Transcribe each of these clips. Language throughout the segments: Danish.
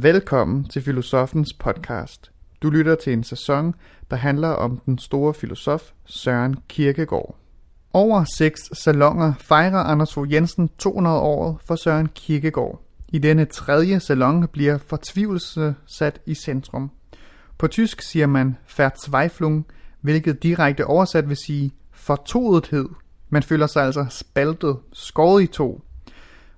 Velkommen til Filosoffens podcast. Du lytter til en sæson, der handler om den store filosof Søren Kierkegaard. Over 6 saloner fejrer Anders Fogh Jensen 200-året for Søren Kierkegaard. I denne 3. salon bliver fortvivlelse sat i centrum. På tysk siger man Verzweiflung, hvilket direkte oversat vil sige fortodethed. Man føler sig altså spaltet, skåret i to.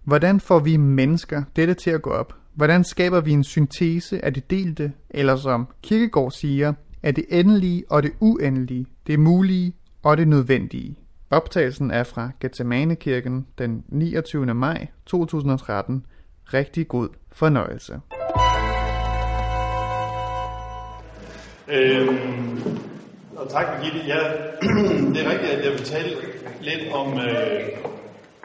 Hvordan får vi mennesker dette til at gå op? Hvordan skaber vi en syntese af det delte, eller som Kierkegaard siger, af det endelige og det uendelige, det mulige og det nødvendige? Optagelsen er fra Gatamane-kirken den 29. maj 2013. Rigtig god fornøjelse. Og tak Birgitte. Ja, det er rigtigt, at jeg vil tale lidt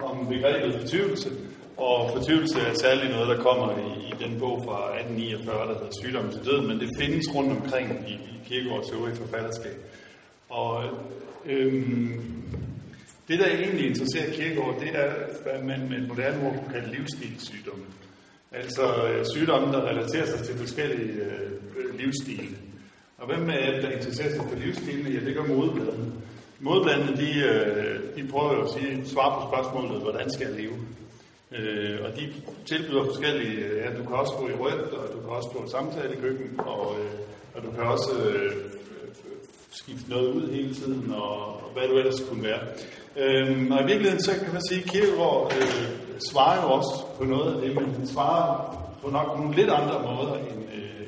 om begrebet fortvivlelse. Og fortvivlelse er særligt noget, der kommer i den bog fra 1849, der hedder Sygdomme til døden, men det findes rundt omkring i Kierkegaards øvrige forfatterskab. Og det, der egentlig interesserer Kierkegaard, det er, hvad man med et moderne ord kan kalde livsstilssygdomme. Altså sygdomme, der relaterer sig til forskellige livsstile. Og hvem er det, der interesserer sig for livsstilene? Ja, det gør modebladene. Modebladene, de prøver jo at svare på spørgsmålet, hvordan skal jeg leve? Og de tilbyder forskellige, ja, du kan også gå i rødt, og du kan også få en samtale i køkken, og du kan også skifte noget ud hele tiden, og hvad du ellers kunne være. Og i virkeligheden, så kan man sige, at Kierkegaard svarer jo også på noget af det, men han svarer på nok nogle lidt andre måder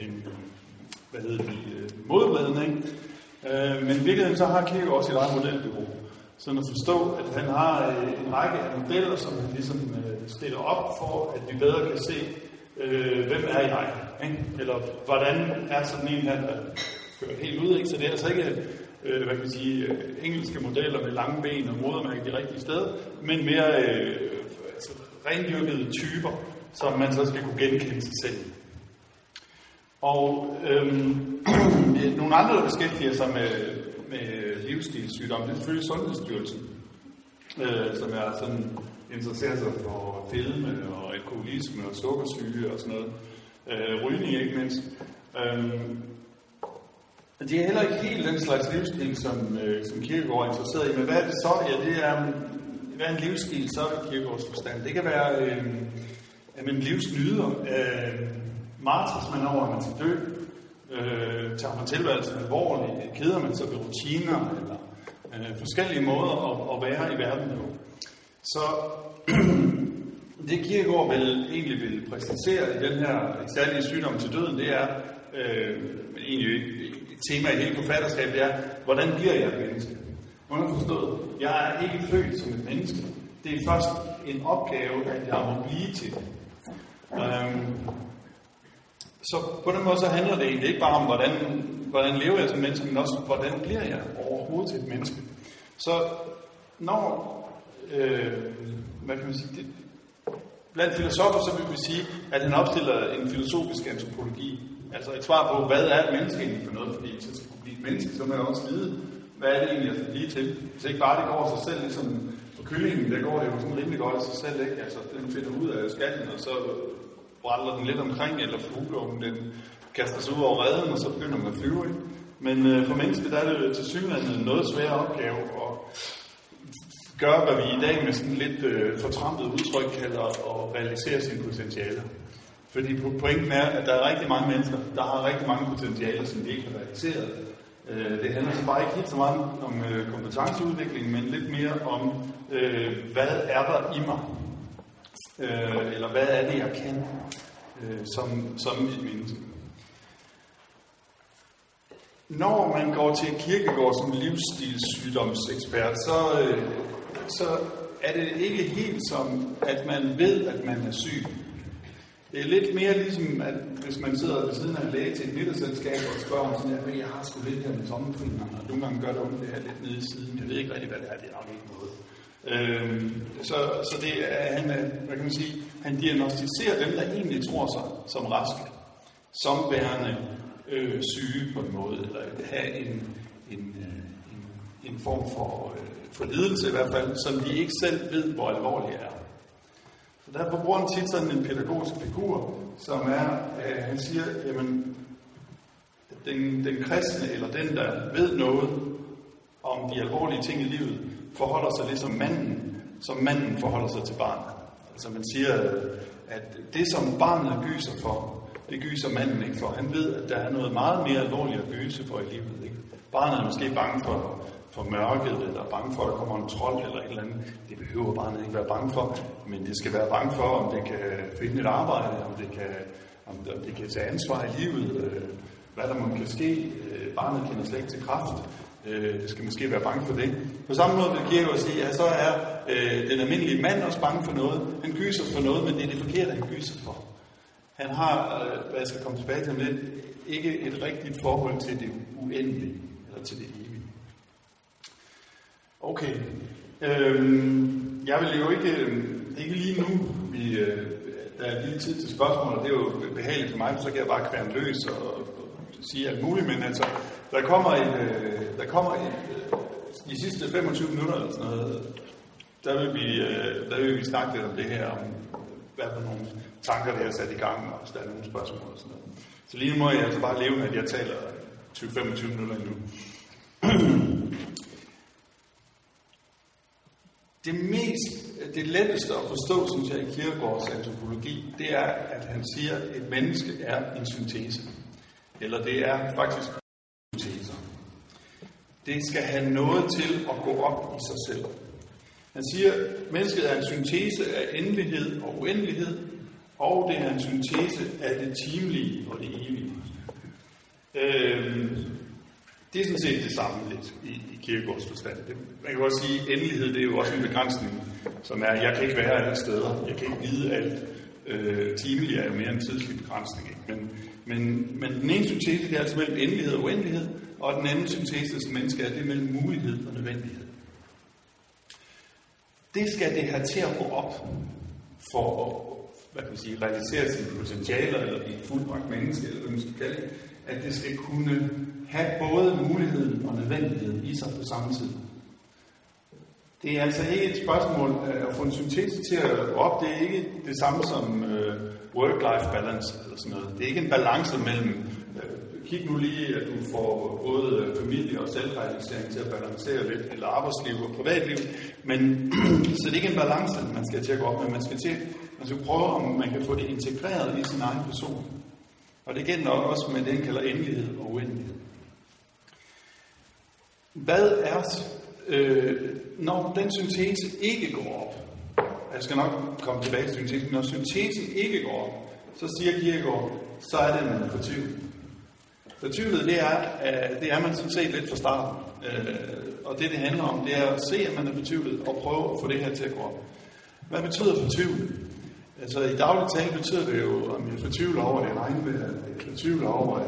end modebladene, ikke? Men i virkeligheden, så har Kierkegaard også et eget modelbureau. Sådan at forstå, at han har en række af modeller, som han ligesom stiller op for, at vi bedre kan se, hvem er jeg, ikke? Eller hvordan er sådan en her, der kører helt ud, ikke? Så det er altså ikke, hvad kan man sige, engelske modeller med lange ben og modermærke de rigtige steder, men mere altså, rendyrkede typer, som man så skal kunne genkende sig selv. Og nogle andre, der beskæftiger sig med livsstilssygdomme. Det er selvfølgelig Sundhedsstyrelsen, som er sådan, interesserer sig for fedme og alkoholisme og sukkersyge og sådan noget. Rygning ikke mindst. Det er heller ikke helt den slags livsstil, som Kierkegaard er interesseret i. Men hvad er det så? Ja, det er, hvad er en livsstil så i Kierkegaards forstand? Det kan være, at man livsnyder, martres man over, at man skal dø. Tager man tilværelsen alvorligt, keder man sig ved rutiner eller forskellige måder at være i verden på. Så det Kierkegaard egentlig vil præsentere i den her særlige sygdom til døden, det er egentlig et tema i hele forfatterskabet, det er, hvordan bliver jeg et menneske? Underforstået, jeg er ikke født som et menneske. Det er først en opgave, at jeg må blive til det. Så på den måde så handler det egentlig ikke bare om, hvordan lever jeg som menneske, men også, hvordan bliver jeg overhovedet til et menneske. Så når, hvad kan man sige, blandt filosofer, så vil vi sige, at han opstiller en filosofisk antropologi. Altså et svar på, hvad er et menneske egentlig for noget, fordi hvis jeg skal kunne blive et menneske, så må jeg også vide, hvad er det egentlig, jeg skal blive til. Hvis ikke bare det går sig selv, ligesom for kyllingen, der går det jo sådan rimelig godt af sig selv, ikke? Altså den finder ud af skallen, og så brænder den lidt omkring, eller fugleungen, den kaster sig ud over reden, og så begynder man at flyve, ikke? Men for mennesket, der er det til synligheden noget svær opgave at gøre, hvad vi i dag med sådan lidt fortrampet udtryk kalder at realisere sine potentialer. Fordi pointen er, at der er rigtig mange mennesker, der har rigtig mange potentialer, som de ikke har realiseret. Det handler så bare ikke helt så meget om kompetenceudvikling, men lidt mere om, hvad er der i mig? Eller hvad er det, jeg kan som et menneske. Når man går til Kierkegaard som livsstilssygdomsekspert, så er det ikke helt som, at man ved, at man er syg. Det er lidt mere ligesom, at hvis man sidder ved siden af en læge til et middagsselskab og spørger om sådan her, jeg har sgu lidt her med tommelfingeren, og nogle gange gør det ondt, det her lidt nede i siden, jeg ved ikke rigtig, hvad det er, det er nok ikke noget. Så det er, hvad kan man sige, han diagnostiserer dem, der egentlig tror sig som raske, som værende syge på en måde, eller have en form for lidelse i hvert fald, som de ikke selv ved, hvor alvorlig er. Så derfor bruger han tit sådan en pædagogisk figur, som er, han siger, jamen, den kristne, eller den, der ved noget om de alvorlige ting i livet, forholder sig lidt som manden, forholder sig til barnet. Altså man siger, at det, som barnet gyser for, det gyser manden ikke for. Han ved, at der er noget meget mere alvorligt at gyse for i livet. Ikke? Barnet er måske bange for mørket, eller bange for, at der kommer en trold, eller et eller andet. Det behøver barnet ikke være bange for, men det skal være bange for, om det kan finde et arbejde, om det kan tage ansvar i livet, hvad der måske kan ske. Barnet kender slet ikke til kræft. Det skal måske være bange for det. På samme måde vil Kierkegaard sige, at så er den almindelige mand også bange for noget. Han gyser for noget, men det er det forkerte, han gyser for. Han har, hvad jeg skal komme tilbage til om lidt, ikke et rigtigt forhold til det uendelige, eller til det evige. Okay. Jeg vil jo ikke lige nu, der er lige tid til spørgsmål, og det er jo behageligt for mig, så kan jeg bare kværne løs og sige alt muligt, men altså, der kommer de sidste 25 minutter eller sådan noget, der vil vi snakke lidt om det her, om hvad for nogle tanker det har sat i gang, og hvis der er nogle spørgsmål og sådan noget. Så lige nu må jeg altså bare leve med, at jeg taler 20-25 minutter endnu. Det letteste at forstå, synes jeg, i Kierkegaards antropologi, det er, at han siger, at et menneske er en syntese. Eller det er faktisk synteser. Det skal have noget til at gå op i sig selv. Han siger, at mennesket er en syntese af endelighed og uendelighed, og det er en syntese af det timelige og det evige. Det er sådan set det samme lidt i Kierkegaards forstand. Man kan også sige, at endelighed det er jo også en begrænsning, som er, at jeg kan ikke være alle steder, jeg kan ikke vide alt. Timelig er mere en tidslig begrænsning. Ikke? Men den ene syntese er altså mellem endelighed og uendelighed, og den anden syntese som menneske er det mellem mulighed og nødvendighed. Det skal det have til at gå op for at realisere sine potentialer eller blive fuldbragt menneske, eller hvad man skal kalde det, at det skal kunne have både muligheden og nødvendigheden i sig på samme tid. Det er altså ikke et spørgsmål at få en syntese til at gå op. Det er ikke det samme som work-life balance eller sådan noget. Det er ikke en balance mellem, kig nu lige, at du får både familie og selvrealisering til at balancere lidt, eller arbejdsliv og privatliv. Men så det er ikke en balance, man skal til at gå op med. Man skal prøve, om man kan få det integreret i sin egen person. Og det gælder nok også med det, man kalder endelighed og uendelighed. Hvad er når den syntese ikke går op, jeg skal nok komme tilbage til syntesen, når syntesen ikke går op, så siger Kierkegaard, så er det, man fortvivlet. Fortvivlet, det er man sådan set lidt fra starten. Og det handler om, det er at se, at man er fortvivlet, og prøve at få det her til at gå op. Hvad betyder fortvivlet? Altså i daglig tale betyder det jo, om jeg fortvivler over det regnvejr, jeg fortvivler over, at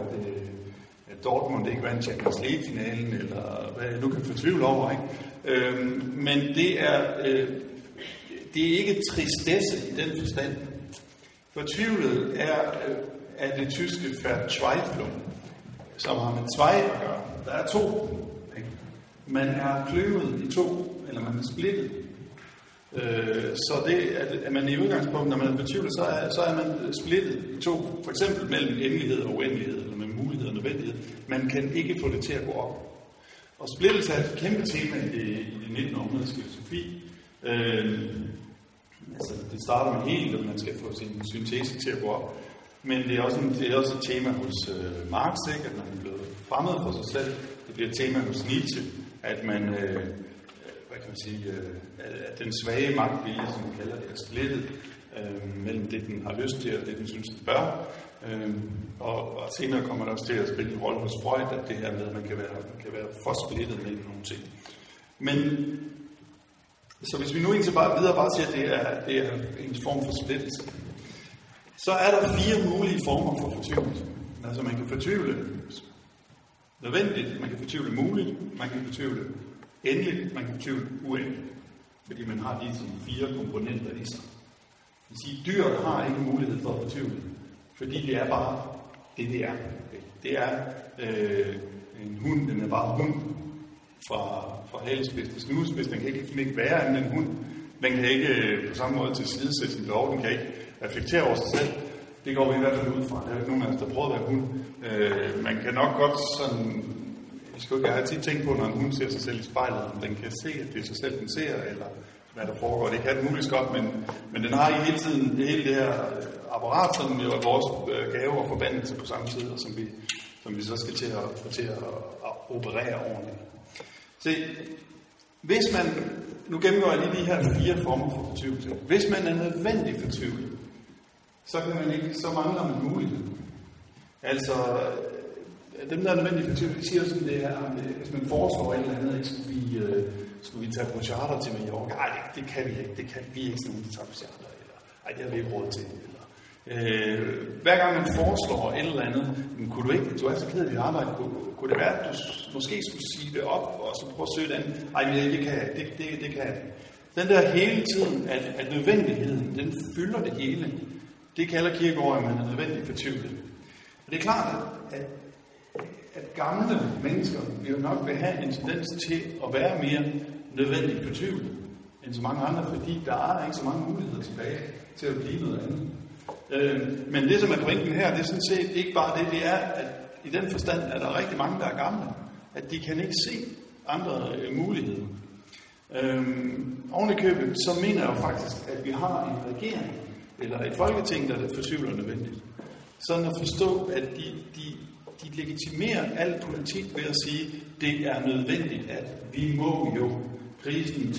Dortmund ikke vandt Champions League-finalen, eller hvad jeg nu kan fortvivle over, ikke? Men det er ikke tristesse i den forstand. Fortvivlet er det tyske Verzweiflung, som har med zwei at gøre. Der er to. Man er kløvet i to, eller man er splittet. Så det, at man i udgangspunktet, når man er fortvivlet, så er man splittet i to. For eksempel mellem endelighed og uendelighed, eller mellem mulighed og nødvendighed. Man kan ikke få det til at gå op. Og splittelse er et kæmpe tema i 1900-årets filosofi. Det starter med helt, at man skal få sin syntese til at gå op. Men det er også et tema hos Marx, ikke? At man er blevet fremmed for sig selv. Det bliver et tema hos Nietzsche, at man, at den svage magtvilje, som man kalder det, er splittet mellem det, den har lyst til, og det, den synes, den bør. Og senere kommer der også til at spille en rolle hos Freud, at det her med, at man kan være for splittet med nogle ting. Men, så hvis vi nu egentlig bare siger, at det er en form for splittelse, så er der 4 mulige former for fortvivlelse. Altså man kan fortvivle nødvendigt, man kan fortvivle muligt, man kan fortvivle endeligt, man kan fortvivle uendeligt. Fordi man har de 4 komponenter i sig. Det vil sige, dyr har ikke mulighed for at fortvivle. Fordi det er bare det er. Det er en hund, den er bare hund. Fra halespids til snudespids, den kan ikke være anden en hund. Den kan ikke på samme måde tilsidesætte sin behov, den kan ikke affektere over sig selv. Det går vi i hvert fald ud fra. Der er jo ikke nogen af os, der prøver at være hund. Man kan nok godt sådan... Jeg har tit tænkt på, når en hund ser sig selv i spejlet, om den kan se, at det er sig selv, den ser, eller hvad der foregår. Det kan den muligvis godt, men den har i hele tiden hele det her apparat, som jo er vores gave og forbandelse på samme tid, og som vi så skal til at operere ordentligt. Se, hvis man... Nu gennemgår jeg lige de her 4 former for fortvivlelse. Hvis man er nødvendig fortvivlet, så mangler man mulighed. Altså, dem der er nødvendige fortvivlet, siger sådan det her, hvis man foreslår et eller andet, ikke, skulle vi tage på charter til Mallorca? Nej, det kan vi ikke. Det kan vi ikke, sådan vi tager på charter. Nej, det har vi ikke råd til. Hver gang man foreslår et eller andet, kunne du ikke, du er så ked af dit arbejde, kunne det være, at du måske skulle sige det op, og så prøve at søge et andet? Ej, det kan jeg. Den der hele tiden, at nødvendigheden, den fylder det hele. Det kalder Kierkegaard, at man er nødvendig fortvivlet. Og det er klart, at gamle mennesker jo nok vil have en tendens til at være mere nødvendigt fortvivlet end så mange andre, fordi der er ikke så mange muligheder tilbage til at blive noget andet. Men det, som er pointen her, det er sådan set ikke bare det er, at i den forstand er der rigtig mange, der er gamle, at de kan ikke se andre muligheder. Oven i købet, så mener jeg jo faktisk, at vi har en regering, eller et folketing, der er fortvivler nødvendigt. Sådan at forstå, at de legitimerer al politik ved at sige, det er nødvendigt, at vi må jo, krisen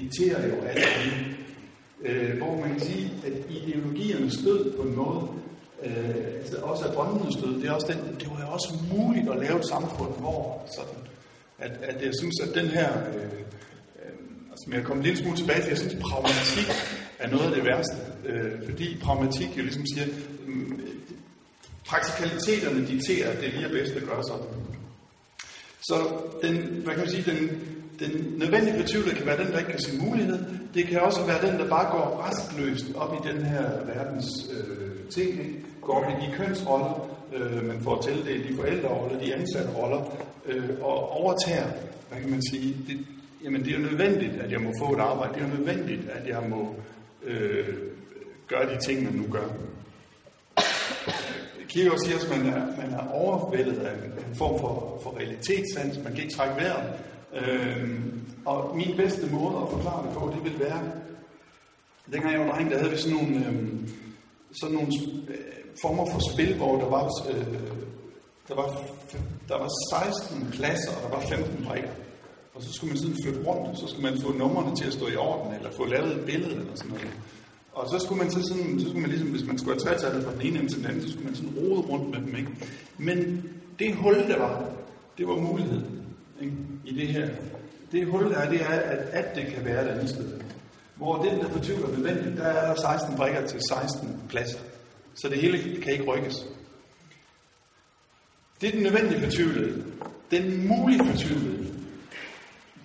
dikterer jo, at vi... hvor man kan sige, at ideologierne stød på en måde, altså også at drømmene stød, det var jo også muligt at lave et samfund, hvor sådan, at jeg synes, at den her, som jeg kommer lidt smule tilbage til, jeg synes, pragmatik er noget af det værste, fordi pragmatik jo ligesom siger, praktikaliteterne dikterer, at det lige er bedst at gøre sådan. Så den nødvendige betvivlede kan være den, der ikke kan se mulighed. Det kan også være den, der bare går rastløst op i den her verdens ting. Går op i de kønsroller, man får tildelt, de forældreroller, de ansatteroller, og overtager, hvad kan man sige, jamen det er jo nødvendigt, at jeg må få et arbejde. Det er jo nødvendigt, at jeg må gøre de ting, man nu gør. Kierkegaard siger, at man er overvældet af en form for realitetssans. Man kan ikke trække vejret. Og min bedste måde at forklare det på, det ville være, dengang jeg var dreng, der havde vi sådan nogle former for spil, hvor der var 16 pladser, og der var 15 brikker. Og så skulle man sådan flytte rundt, og så skulle man få numrene til at stå i orden, eller få lavet et billede, eller sådan noget. Og så skulle man så skulle man ligesom, hvis man skulle have 3-tallet fra den ene til den anden, så skulle man sådan rode rundt med dem, ikke? Men det hul, der var, det var muligheden. I det her. Det hul der, det er, at det kan være et andet sted. Hvor den, der fortvivler nødvendigt, der er der 16 brikker til 16 pladser. Så det hele kan ikke rykkes. Det er den nødvendige fortvivlede. Den mulige fortvivlede,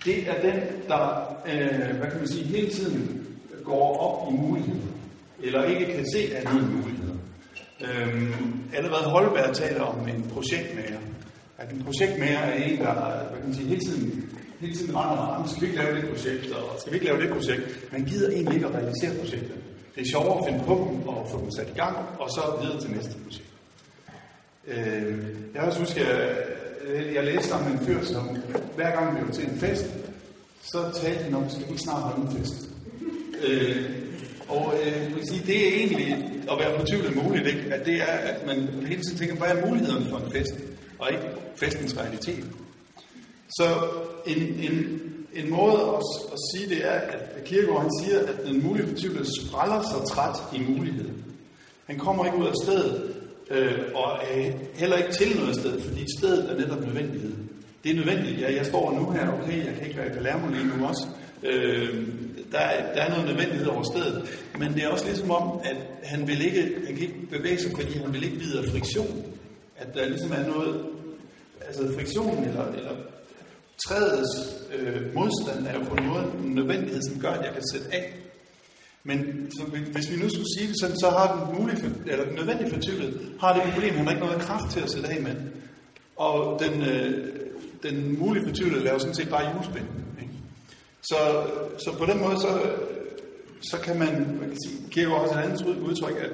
det er den, der, hvad kan man sige, hele tiden går op i muligheder. Eller ikke kan se andet muligheder. Allerede Holberg taler om en projektmager. At en projektmager er en, der hele tiden render, skal vi ikke lave det projekt, og skal vi ikke lave det projekt. Man gider egentlig ikke at realisere projektet. Det er sjovere at finde på dem og få dem sat i gang, og så videre til næste projekt. Jeg også husker, jeg læste om en fyr, som hver gang vi var til en fest, så talte han om, skal vi ikke snart have en fest. Det er egentlig at være fortvivlet muligt, ikke? At det er, at man hele tiden tænker, hvad er mulighederne for en fest? Og ikke festens realitet. Så en måde at sige det er, at Kierkegaard han siger, at den mulige fortvivlede spræller sig træt i muligheden. Han kommer ikke ud af stedet, og heller ikke til noget sted, fordi stedet er netop nødvendighed. Det er nødvendigt. Jeg står nu her, okay, jeg kan ikke være i Palermo lige nu også. Der er noget nødvendighed over stedet. Men det er også ligesom om, at han kan ikke bevæge sig, fordi han vil ikke lide af friktion. At der ligesom er noget, altså friktionen eller træets modstand er jo på en måde en nødvendighed, som gør, at jeg kan sætte af. Men så, hvis vi nu skulle sige det sådan, så har den nødvendige fortvivlede, har det problem, han har ikke noget kraft til at sætte af med. Og den mulige fortvivlede laver sådan set bare hjulspind. Så på den måde, så kan man sige, giver jo også et andet udtryk,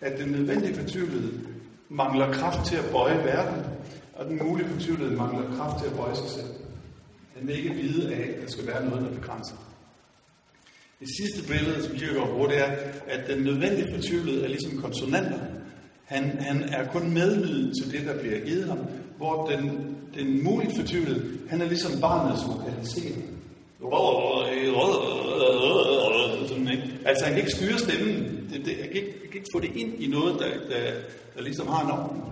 at den nødvendige fortvivlede mangler kraft til at bøje verden, og den mulige fortvivlede mangler kraft til at bøje sig selv. Den vil ikke vide af, at der skal være noget, der begrænser. Det sidste billede, som Kierkegaard bruger, det er, at den nødvendige fortvivlede er ligesom konsonanter. Han er kun medlyden til det, der bliver givet ham, hvor den muligt fortvivlede, han er ligesom barnets vokalisering. Altså, han kan ikke styre stemmen. Han kan ikke få det ind i noget, der ligesom har en orden.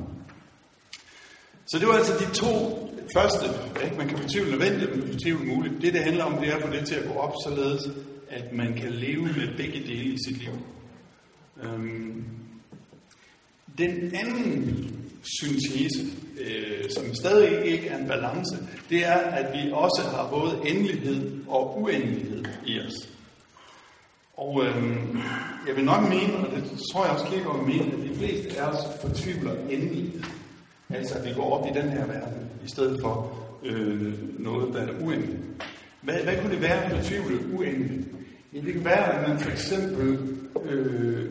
Så det var altså de to første. Ikke? Man kan fortvivle nødvendigt, men fortvivle muligt. Det handler om, det er at få det til at gå op, således at man kan leve med begge dele i sit liv. Den anden syntese, som stadig ikke er en balance, det er, at vi også har både endelighed og uendelighed i os. Og jeg vil nok mene, og det tror jeg også Kierkegaard vil mene, at de fleste af os fortvivler endelighed. Altså at vi går op i den her verden, i stedet for noget, der er uendeligt. Hvad kunne det være at fortvivle uendeligt? Ja, det kan være, at man for eksempel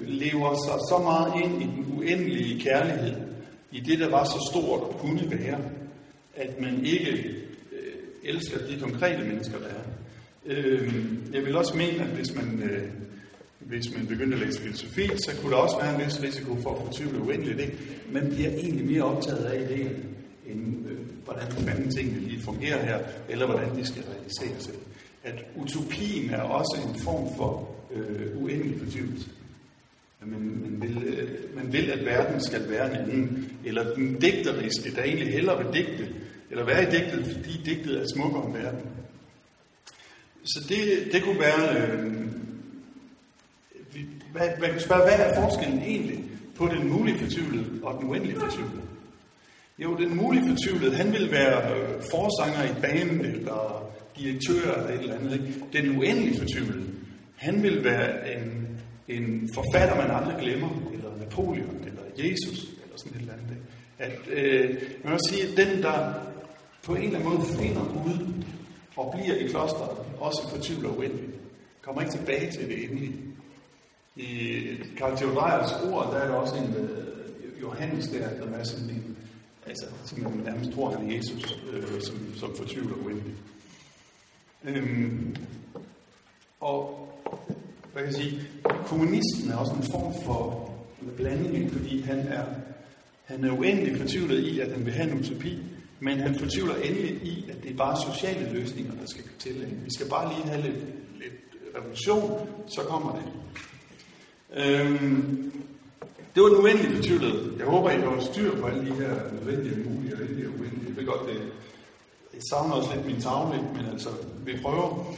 lever sig så meget ind i den uendelige kærlighed, i det, der var så stort og kunne være, at man ikke elsker de konkrete mennesker, der er. Jeg vil også mene, at hvis man begyndte at læse filosofi, så kunne der også være en vis risiko for at fortvivle uendeligt, ikke? Man bliver egentlig mere optaget af idéen, end hvordan tingene lige fungerer her, eller hvordan de skal realisere sig. At utopien er også en form for uendelig fortvivlelse. Man vil, at verden skal være en anden, eller den digteriske, der egentlig hellere vil digte, eller være i digtet, fordi digtet er smukkere om verden. Så det kunne være... man kan spørge, hvad er forskellen egentlig på den mulige fortvivlede og den uendelige fortvivlede? Jo, den mulige fortvivlede, han vil være forsanger i banen, eller direktør, eller et eller andet. Ikke? Den uendelige fortvivlede, han vil være en forfatter, man aldrig glemmer, eller Napoleon, eller Jesus, eller sådan et eller andet. Man kan sige, at den, der på en eller anden måde finder Gud og bliver i klosteret, også fortvivler uendeligt, kommer ikke tilbage til det endelige. I Karl Theodorers ord, der er der også en Johannes der, der er sådan en, altså, som man nærmest tror, han er Jesus, som fortvivler uendeligt. Og hvad kan jeg sige, kommunisten er også en form for blanding, fordi han er uendelig fortvivlet i, at han vil have en utopi, men han fortvivler endelig i, at det er bare sociale løsninger, der skal til. Vi skal bare lige have lidt revolution, så kommer det. Det var den uendelige fortvivlede. Jeg håber, I har styr på alle de her nødvendige, mulige og endelige og uendelige. Jeg ved godt, jeg savner også lidt min tavle, men altså, vi prøver.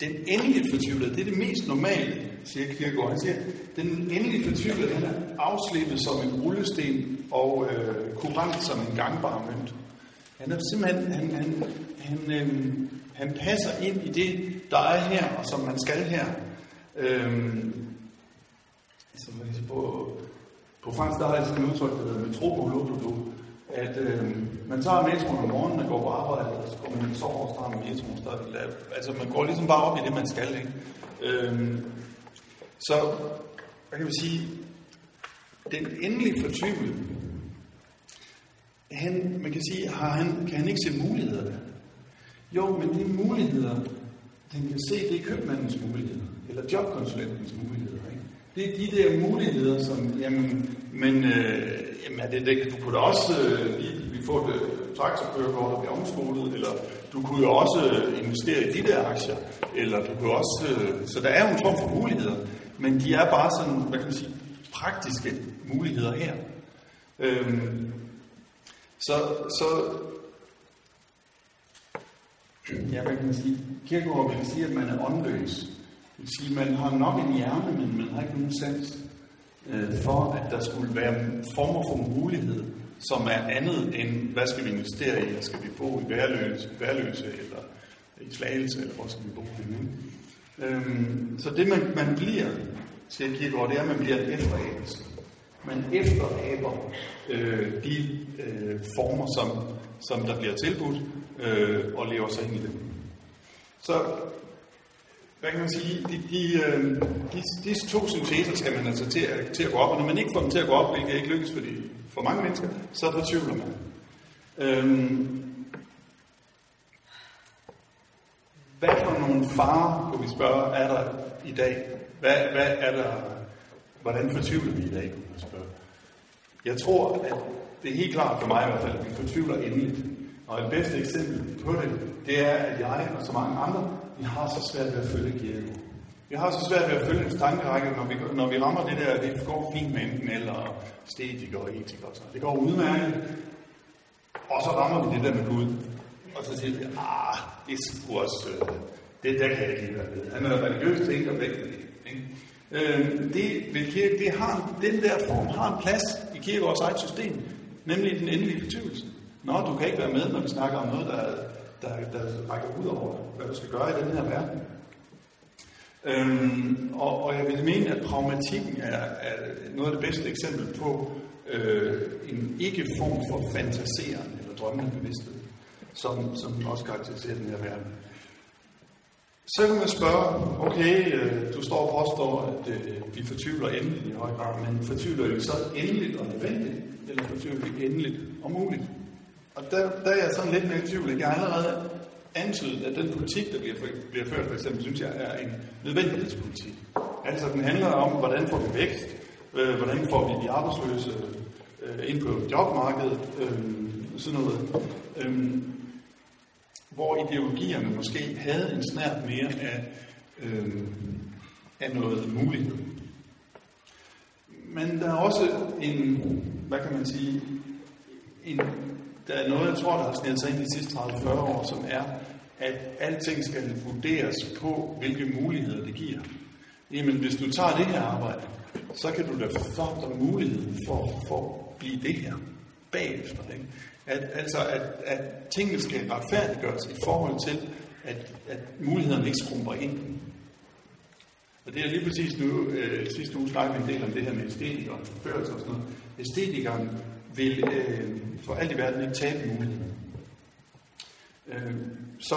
Den endelige fortvivlede, det er det mest normale, siger Kierkegaard. Han siger, den endelige fortvivlede, han er afslippet som en rullesten og kurant som en gangbar mønt. Han er simpelthen, han passer ind i det, der er her, og som man skal her. Så man kan sige, på fransk, der er sådan et udtryk, der hedder metropoloblodo, at man tager metroen om morgenen og går på arbejde, og så går man i sover med metroen stadig. Altså man går ligesom bare op i det, man skal, ikke? Så, hvad kan vi sige, den endelige fortvivlede, man kan sige, kan han ikke se muligheder der? Jo, men de muligheder, den kan se, det er købmandens muligheder, eller jobkonsulentens muligheder, ikke? Det er de der muligheder, som, jamen er det dækket? Du kunne da også lige få et traktorkørekort og blive omskolet, eller du kunne jo også investere i de der aktier, eller du kunne også... Så der er jo en form for muligheder, men de er bare sådan, hvad kan man sige, praktiske muligheder her. Ja, hvad kan man sige? Kierkegaard vil sige, at man er åndløs. Det vil sige, at man har nok en hjerne, men man har ikke nogen sans for, at der skulle være former for mulighed, som er andet end, hvad skal vi investere i, eller skal vi bo i Værløse, eller i Slagelse, eller hvor skal vi bo henne. Så det, man bliver, siger Kierkegaard, det er, at man bliver en efterabelse. Man efteraber de former, som der bliver tilbudt, og lever sig ind i det. Så, hvad kan man sige, disse to synteser skal man altså til at gå op, og når man ikke får dem til at gå op, hvilket ikke lykkes for mange mennesker, så fortvivler man. Hvad for nogle farer, kunne vi spørge, er der i dag? Hvad er der, hvordan fortvivler vi i dag, kunne vi spørge? Jeg tror, at det er helt klart for mig i hvert fald, at vi fortvivler endeligt. Og et bedste eksempel på det er, at jeg og så mange andre, vi har så svært ved at følge Kierkegaard. Vi har så svært ved at følge en tankerække, når vi rammer det der, det går fint med enten eller æstetik og etik og sådan noget. Det går udmærket, og så rammer vi det der med Gud. Og så siger vi, det er sgu også, det der kan jeg ikke være ved. Han er religiøs tænker væk med det. Den der form har en plads i Kierkegaards eget system, nemlig den endelige fortvivlelse. Nå, du kan ikke være med, når vi snakker om noget, der rækker ud over, hvad du skal gøre i den her verden. Og jeg vil mene, at pragmatikken er noget af det bedste eksempel på en ikke-form for fantaseren eller drømmende bevidsthed, som også karakteriserer den her verden. Så kan man spørge, okay, du står og påstår, at vi fortvivler endeligt i høj grad, men fortvivler jo så endeligt og nødvendigt, eller fortvivler vi endeligt og muligt? Og der er jeg sådan lidt mere i tvivl. Jeg har allerede antydet, at den politik, der bliver ført, for eksempel, synes jeg, er en nødvendighedspolitik. Altså, den handler om, hvordan får vi vækst, hvordan får vi de arbejdsløse ind på jobmarkedet, sådan noget. Hvor ideologierne måske havde en snært mere af noget mulighed. Men der er også der er noget, jeg tror, der har snedet sig ind de sidste 30-40 år, som er, at alting skal vurderes på, hvilke muligheder det giver. Jamen, hvis du tager det her arbejde, så kan du da få dig muligheden for at blive det her bagefter. Ikke? At tingene skal retfærdiggøres i forhold til, at mulighederne ikke skrumper ind. Og det er lige præcis nu, sidste uge snakkede vi en del om det her med æstetik og forførelse og sådan noget. Æstetikeren vil for alt i verden ikke tabe muligheden. Så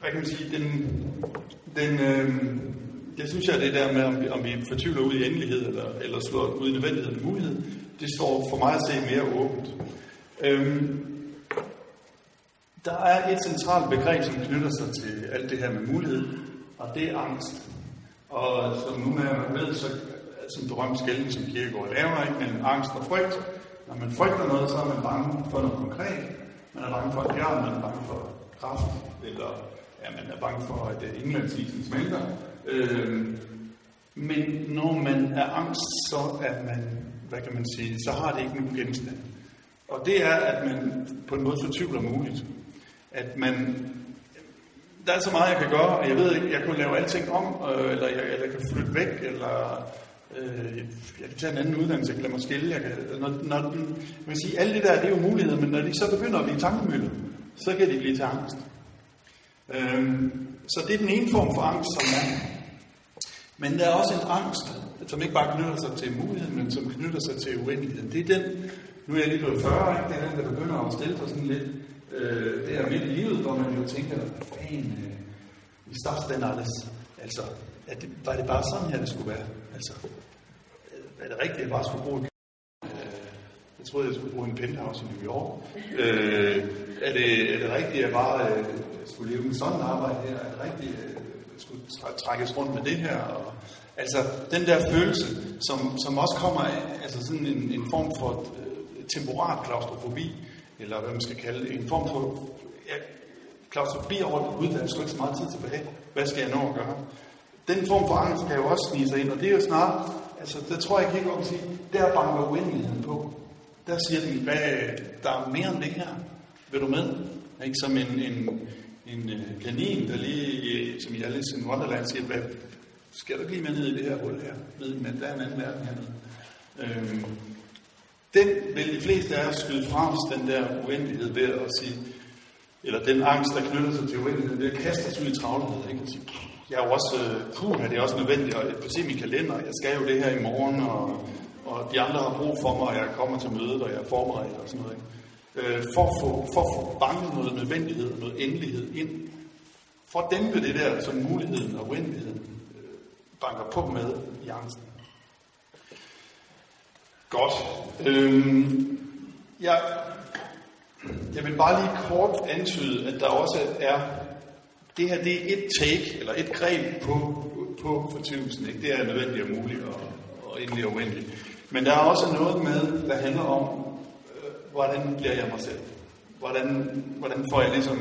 hvad kan man sige, det synes jeg, det der med, om vi fortvivler ud i endelighed, eller slår ud i nødvendighed og mulighed, det står for mig at se mere åbent. Der er et centralt begreb, som knytter sig til alt det her med mulighed, og det er angst. Og som nu er man ved, så som berømt skældning, som Kierkegaard laver, ikke, mellem angst og frygt. Når man frygter noget, så er man bange for noget konkret. Man er bange for et bjerg, man er bange for kraft, eller man er bange for, at indlandsisen smelter. Men når man er angst, så er man, hvad kan man sige, så har det ikke nogen genstand. Og det er, at man på en måde fortvivler muligt. At man... Der er så meget, jeg kan gøre, og jeg ved ikke, jeg kunne lave alting om, eller jeg kan flytte væk, eller... Jeg kan tage en anden uddannelse, jeg glemmer at skille. Man sige, alle det der, det er jo muligheder, men når de så begynder at blive tankemølle, så kan de blive til angst. Så det er den ene form for angst, som er. Men der er også en angst, som ikke bare knytter sig til muligheden, men som knytter sig til uendeligheden. Det er den, nu er jeg lige blevet 40, ikke? Det er den, der begynder at stille sig sådan lidt. Det er midt i livet, hvor man jo tænker, fan, vi starter den alles. Altså, var det bare sådan her, det skulle være? Altså, er det rigtigt, at jeg bare skulle bruge en... Jeg troede, jeg skulle bruge en penthouse i New York. Er det rigtigt, at jeg bare skulle leve med sådan et arbejde her? Er det rigtigt, at jeg skulle trækkes rundt med det her? Og, altså, den der følelse, som også kommer af altså sådan en form for temporat klaustrofobi, eller hvad man skal kalde det, en form for... klaustrofobi over det, der er sgu ikke så meget tid tilbage. Hvad skal jeg nå at gøre? Den form for angst kan jo også snige sig ind, og det er jo snart, altså der tror jeg ikke, at sige, der banker uendeligheden på. Der siger den, hvad, der er mere end det her, vil du med? Ikke som en kanin, der lige, som i Alice in Wonderland siger, hvad skal der blive med ned i det her hul her? Der er en anden verden hernede. Den vil de fleste af os skyde fra os, den der uendelighed ved at sige, eller den angst, der knytter sig til uendeligheden, ved at kaste os ud i travlhed, ikke? Og sige, jeg er jo også, det er også nødvendigt at se min kalender, jeg skal jo det her i morgen, og de andre har brug for mig, og jeg kommer til mødet, og jeg er forberedt og sådan noget. for at få banket noget nødvendighed og noget endelighed ind, for at dæmpe det der, som muligheden og uendeligheden banker på med i angsten. Godt. Jeg vil bare lige kort antyde, at der også er, det her det er et take, eller et greb på fortvivlelsen. Det er nødvendigt og muligt og endelig og uendeligt. Men der er også noget med, der handler om, hvordan bliver jeg mig selv? Hvordan får jeg ligesom,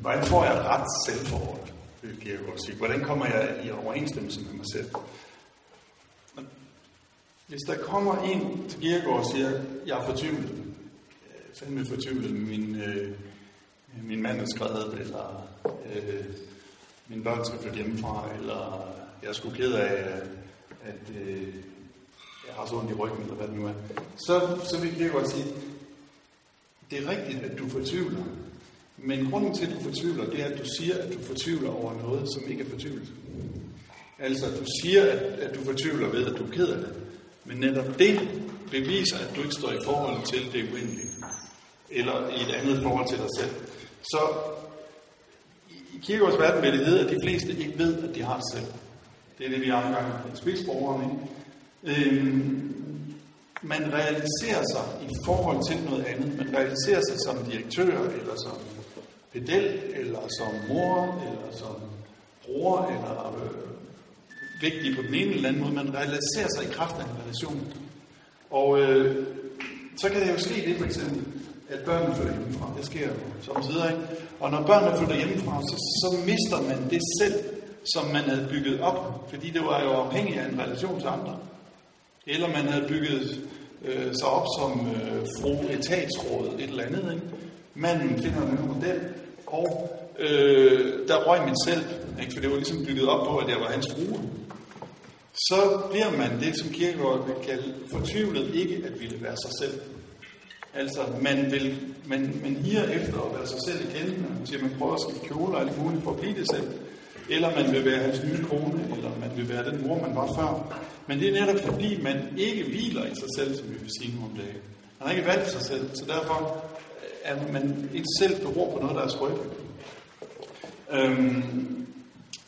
hvordan får jeg ret selvforhold? Det kan jeg godt sige. Hvordan kommer jeg i overensstemmelse med mig selv? Hvis der kommer en til Kierkegaard og siger, jeg er fortvivlet, fandme fortvivlet, min mand er skredet, eller mine børn skal flytte hjemmefra, eller jeg er sgu ked af, at jeg har så ondt i ryggen, eller hvad det nu er, så vil Kierkegaard sige, det er rigtigt, at du fortvivler, men grunden til, at du fortvivler, det er, at du siger, at du fortvivler over noget, som ikke er fortvivlet. Altså, du siger, at du fortvivler ved, at du er ked af det. Men netop det beviser, at du ikke står i forhold til det uendelige. Eller i et andet forhold til dig selv. Så i Kierkegaards verden vil det hedde, at de fleste ikke ved, at de har det selv. Det er det, vi har en gang spidsborger om. Man realiserer sig i forhold til noget andet. Man realiserer sig som direktør, eller som pedel, eller som mor, eller som bror, eller vigtige på den ene eller anden måde. Man realiserer sig i kraft af en relation. Og så kan det jo ske det, for eksempel, at børnene flytter hjemmefra. Det sker jo samtidig, ikke? Og når børnene flytter hjemmefra, så mister man det selv, som man havde bygget op. Fordi det var jo afhængigt af en relation til andre. Eller man havde bygget sig op som fru etatsråd, et eller andet, ikke? Manden finder en model, og der røg min selv, ikke? For det var ligesom bygget op på, at jeg var hans frue. Så bliver man det, som Kierkegaard vil kalde fortvivlet, ikke at ville være sig selv. Altså, man higer efter at være sig selv igen, til man prøver at skifte kjoler eller muligt for at blive det selv. Eller man vil være hans nye kone, eller man vil være den mor, man var før. Men det er netop fordi, man ikke hviler i sig selv, som vi vil sige nu om dagen. Man har ikke valgt sig selv, så derfor er man ikke selv beror på noget, der er skrøbeligt.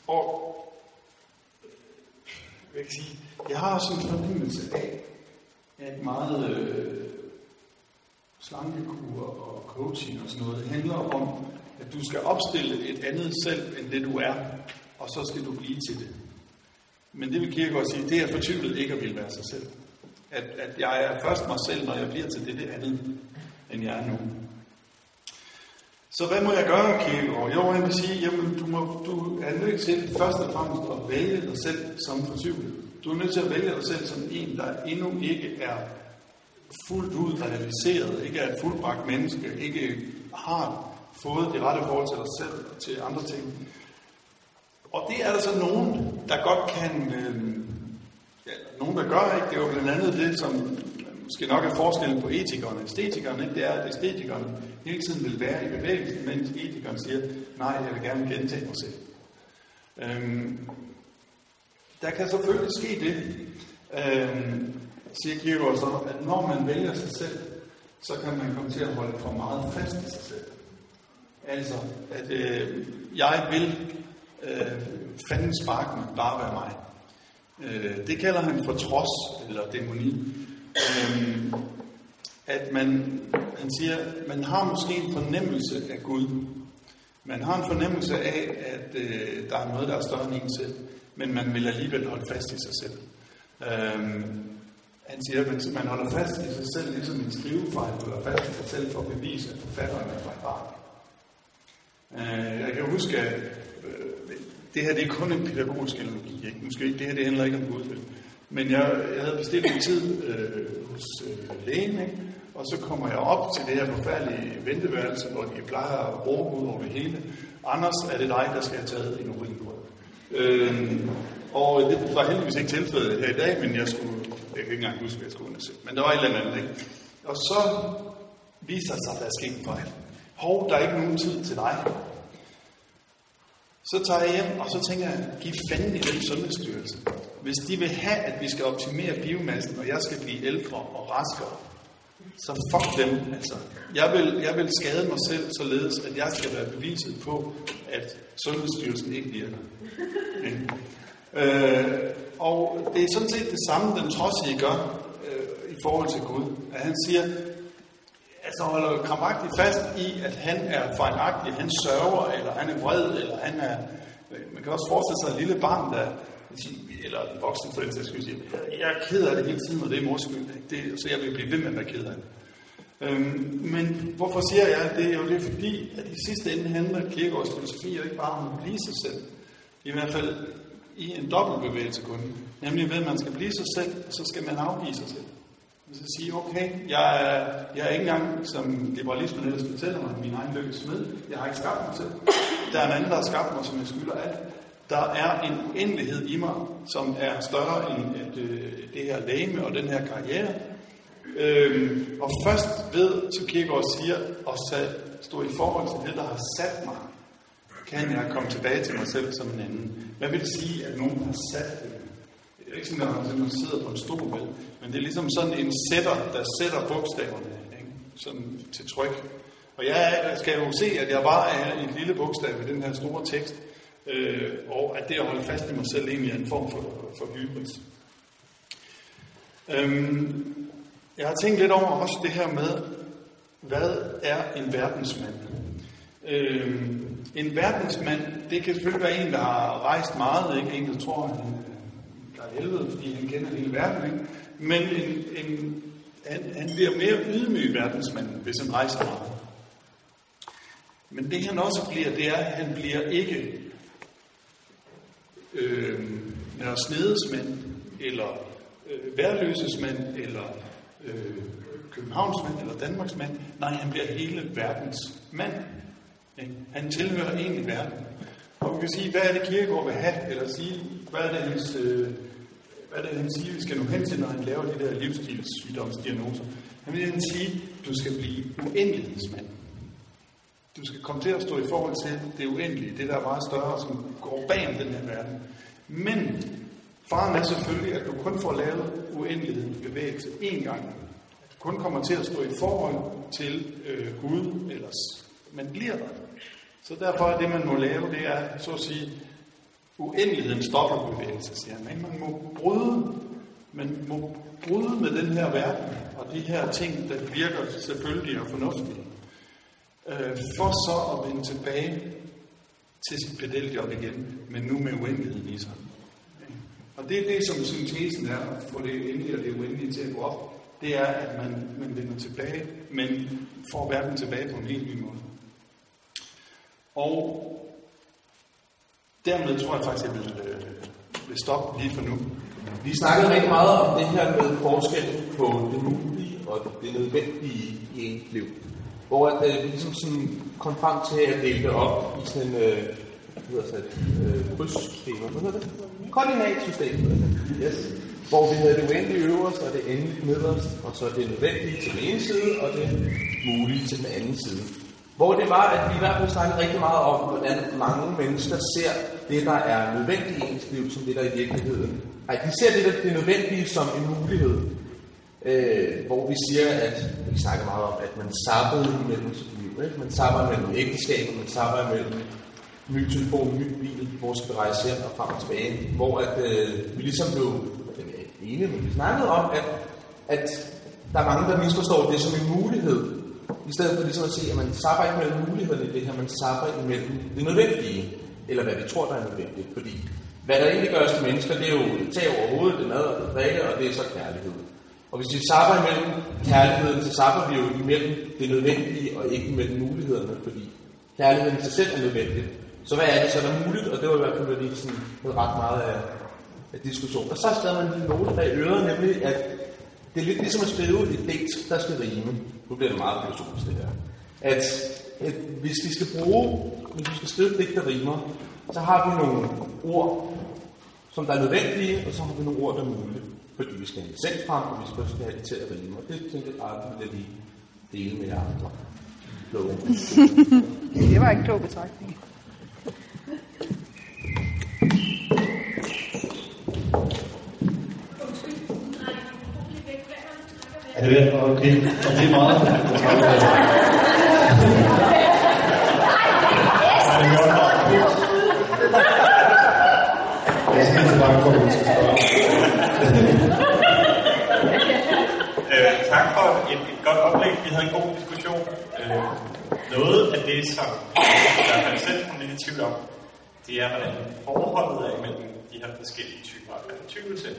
Og jeg har også en fornemmelse af, at meget slankekur og coaching og sådan noget, det handler om, at du skal opstille et andet selv, end det du er, og så skal du blive til det. Men det vil Kierkegaard sige, det er fortvivlet ikke at ville være sig selv. At jeg er først mig selv, når jeg bliver til det andet, end jeg er nu. Så hvad må jeg gøre, Kierkegaard? Jo, jeg vil sige, jamen, du er nødt til først og fremmest at vælge dig selv som fortvivlet. Du er nødt til at vælge dig selv som en, der endnu ikke er fuldt ud realiseret, ikke er et fuldbragt menneske, ikke har fået det rette forhold til dig selv og til andre ting. Og det er der så nogen, der godt kan, nogen der gør, ikke? Det er jo blandt andet det, som måske nok er forskellen på etikerne og æstetikerne, ikke? Det er, at æstetikerne hele tiden vil være i bevægelse, mens etikeren siger, nej, jeg vil gerne gentage mig selv. Der kan selvfølgelig ske det, siger Kierkegaard så, at når man vælger sig selv, så kan man komme til at holde for meget fast i sig selv. Altså, at jeg vil fanden sparke mig, bare være mig. Det kalder han for trods eller dæmoni. At han siger, man har måske en fornemmelse af Gud. Man har en fornemmelse af, at der er noget, der er større end en selv, men man vil alligevel holde fast i sig selv. Han siger, at man holder fast i sig selv, ligesom en skrivefejl holder fast i sig selv for at bevise, at forfatteren er fejlbarlig. Jeg kan huske, at det her det er kun en pædagogisk analogi, ikke? Måske det her det handler ikke om Gud, men jeg havde bestilt en tid hos lægen, ikke? Og så kommer jeg op til det her forfærdelige venteværelse, hvor de plejer at råbe ud over det hele. Anders, er det dig, der skal have taget en urinprøve? Og det var heldigvis ikke tilfældet her i dag, men jeg kan ikke engang huske, hvad jeg skulle undersøge. Men der var et eller andet, ikke? Og så viser sig, at der er sket en fejl. Hov, der er ikke nogen tid til dig. Så tager jeg hjem, og så tænker jeg, giv fanden i den sundhedsstyrelse. hvis de vil have, at vi skal optimere biomassen, og jeg skal blive ældre og raskere, så fuck dem, altså. Jeg vil skade mig selv, således at jeg skal være beviset på, at Sundhedsstyrelsen ikke virker. Okay. Og det er sådan set det samme, den trodsige gør i forhold til Gud. At han siger, altså holder krampagtigt fast i, at han er fejlagtig, han sørger, eller han er vred, eller han er... Man kan også forestille sig et lille barn, der... eller en voksen forælder, jeg skulle sige, jeg er ked af det hele tiden, og det er mors skyld, så jeg vil blive ved med at være ked af det. Men hvorfor siger jeg det? Jo, det er fordi, at i sidste ende handler Kierkegaards filosofi jo ikke bare om at blive sig selv, i hvert fald i en dobbeltbevægelse kun, nemlig ved, at man skal blive sig selv, og så skal man afgive sig selv. Man skal sige, okay, jeg er ikke engang, som liberalismen ellers fortæller mig, min egen lykke smed, jeg har ikke skabt mig selv. Der er en anden, der har skabt mig, som jeg skylder alt. Der er en uendelighed i mig, som er større end det her legeme og den her karriere. Og først ved, som Kierkegaard siger, at stå i forhold til det, der har sat mig, kan jeg komme tilbage til mig selv som en anden. Hvad vil det sige, at nogen har sat det? Det er ikke sådan, at man sidder på en stol, vel? Men det er ligesom sådan en sætter, der sætter bogstaverne, ikke? Sådan til tryk. Og jeg skal jo se, at jeg bare er et lille bogstav i den her store tekst, og at det at holde fast i mig selv egentlig er en form for hybris. Jeg har tænkt lidt over også det her med, hvad er en verdensmand? En verdensmand, det kan selvfølgelig være en, der har rejst meget, ikke? En, der tror, at han er helvede, fordi han kender hele verden, ikke? Men han bliver mere ydmyg verdensmand, hvis han rejser meget. Men det han også bliver, det er, at han bliver ikke snedesmand, eller værløsesmand, eller københavnsmand, eller danmarksmand. Nej, han bliver hele verdens mand. Han tilhører egentlig verden. Og vi kan sige, hvad er det Kierkegaard vil have, eller sige, hvad er det, han siger, vi skal nå hen til, når han laver de der livsstilssygdomsdiagnoser. Han vil sige, du skal blive uendelighedsmand. Du skal komme til at stå i forhold til det uendelige, det der er meget større, som går bag den her verden. Men faren er selvfølgelig, at du kun får lavet uendeligheden bevægelse én gang. At du kun kommer til at stå i forhold til Gud, ellers man bliver der. Så derfor er det, man må lave, det er så at sige, uendeligheden stopper bevægelse, siger han. Man må bryde, med den her verden, og de her ting, der virker selvfølgelig og fornuftige. For så at vende tilbage til sit pedeljob igen, men nu med uendeligheden i sig. Og det er det, som syntesen er, at få det endelige og det uendelige til at gå op, det er, at man vender tilbage, men får verden tilbage på en helt ny måde. Og dermed tror jeg faktisk, at jeg vil stoppe lige for nu. Vi snakkede rigtig meget om det her med forskel på det mulige og det nødvendige i ens liv. Hvor at vi ligesom sådan kom frem til at dele det op i sådan en krydssystem. Hvad hedder det? Koordinatsystem. Yes. Hvor vi havde det uendelige øverst, og det endelige nederst, og så det nødvendige til den ene side, og det mulige til den anden side. Hvor det var, at vi i hvert fald snakkede rigtig meget om, hvordan mange mennesker ser det, der er nødvendigt i ens liv, som det, der i virkeligheden. Ej, de ser det nødvendige som en mulighed. Hvor vi siger, at vi snakker meget om, at man sabber mellem sit liv, ikke? Man sabber mellem ægteskaber, man sabber mellem ny telefon, ny bil, hvor skal vi rejse her og frem og tilbage, hvor at, vi ligesom blev enige, men vi snakkede om, at der er mange, der misforstår det som en mulighed, i stedet for ligesom at sige, at man sabber ikke mellem mulighederne i det her, man sabber imellem det nødvendige, eller hvad vi tror, der er nødvendigt, fordi hvad der egentlig gør til mennesker, det er jo tag over hovedet, det er mad og det er drikke, og det er så kærlighed. Og hvis vi sabber imellem kærligheden, så sabber vi jo imellem det nødvendige og ikke imellem mulighederne, fordi kærligheden til selv er nødvendigt. Så hvad er det så, der er muligt? Og det var i hvert fald, hvad de sådan havde ret meget af diskussion. Og så skrev man en note bag øret, nemlig at det er lidt ligesom at skrive et digt, der skal rime. Nu bliver det meget filosofisk, det her. At hvis vi skal skrive et digt, der rimer, så har vi nogle ord, som der er nødvendige, og så har vi nogle ord, der er mulige. Fordi vi skal have det selv frem, og vi skal have det til at rime. Og det tænkte jeg bare, at vi dele med jer andre. Det var en klog betragtning. Er det okay? Er det meget? Jeg skal ikke bare komme til spørgsmål. Tak for et godt oplæg. Vi havde en god diskussion. Noget af det, som jeg har selv kom lidt i tvivl om, det er, hvordan forholdet er mellem de her forskellige typer af fortvivlelse.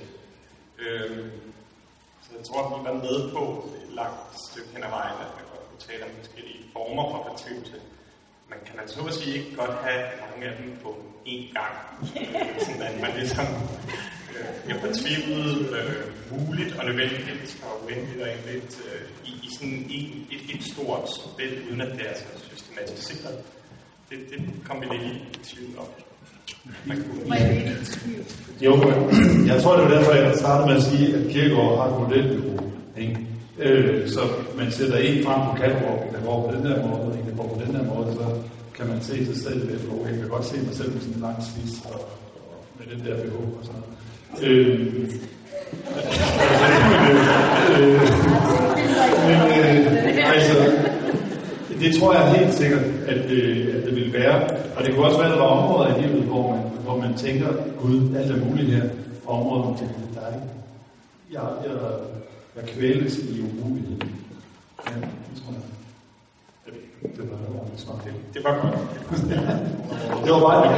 Så jeg tror, at vi var med på et langt stykke hen ad vejen, at man godt kunne tale om forskellige former for fortvivlelse. Man kan altså så at sige ikke godt have mange af dem på én gang. Sådan at man ligesom er fortvivlet muligt og nødvendigt og uendeligt og endeligt i sådan et stort spil, uden at det er så systematiseret. Det kom vi lidt i tvivl om. Jo, jeg tror, det var derfor, jeg startede med at sige, at Kierkegaard har et modelbyrå, så man sætter en frem på catwalken, der går på den der måde, og en, der går på den der måde, så kan man se sig selv ved BH. Jeg kan godt se mig selv med sådan en lang slis og med den der BH og sådan. Det tror jeg helt sikkert, at det vil være. Og det kunne også være, at der var områder i livet, hvor man tænker, gud, alt er muligt her. Og områder, hvor man tænker, det er ikke. Jeg kvæles i umulighed. Ja, det tror jeg. Det var jo ordentligt svar. Det var godt. Det var bare det.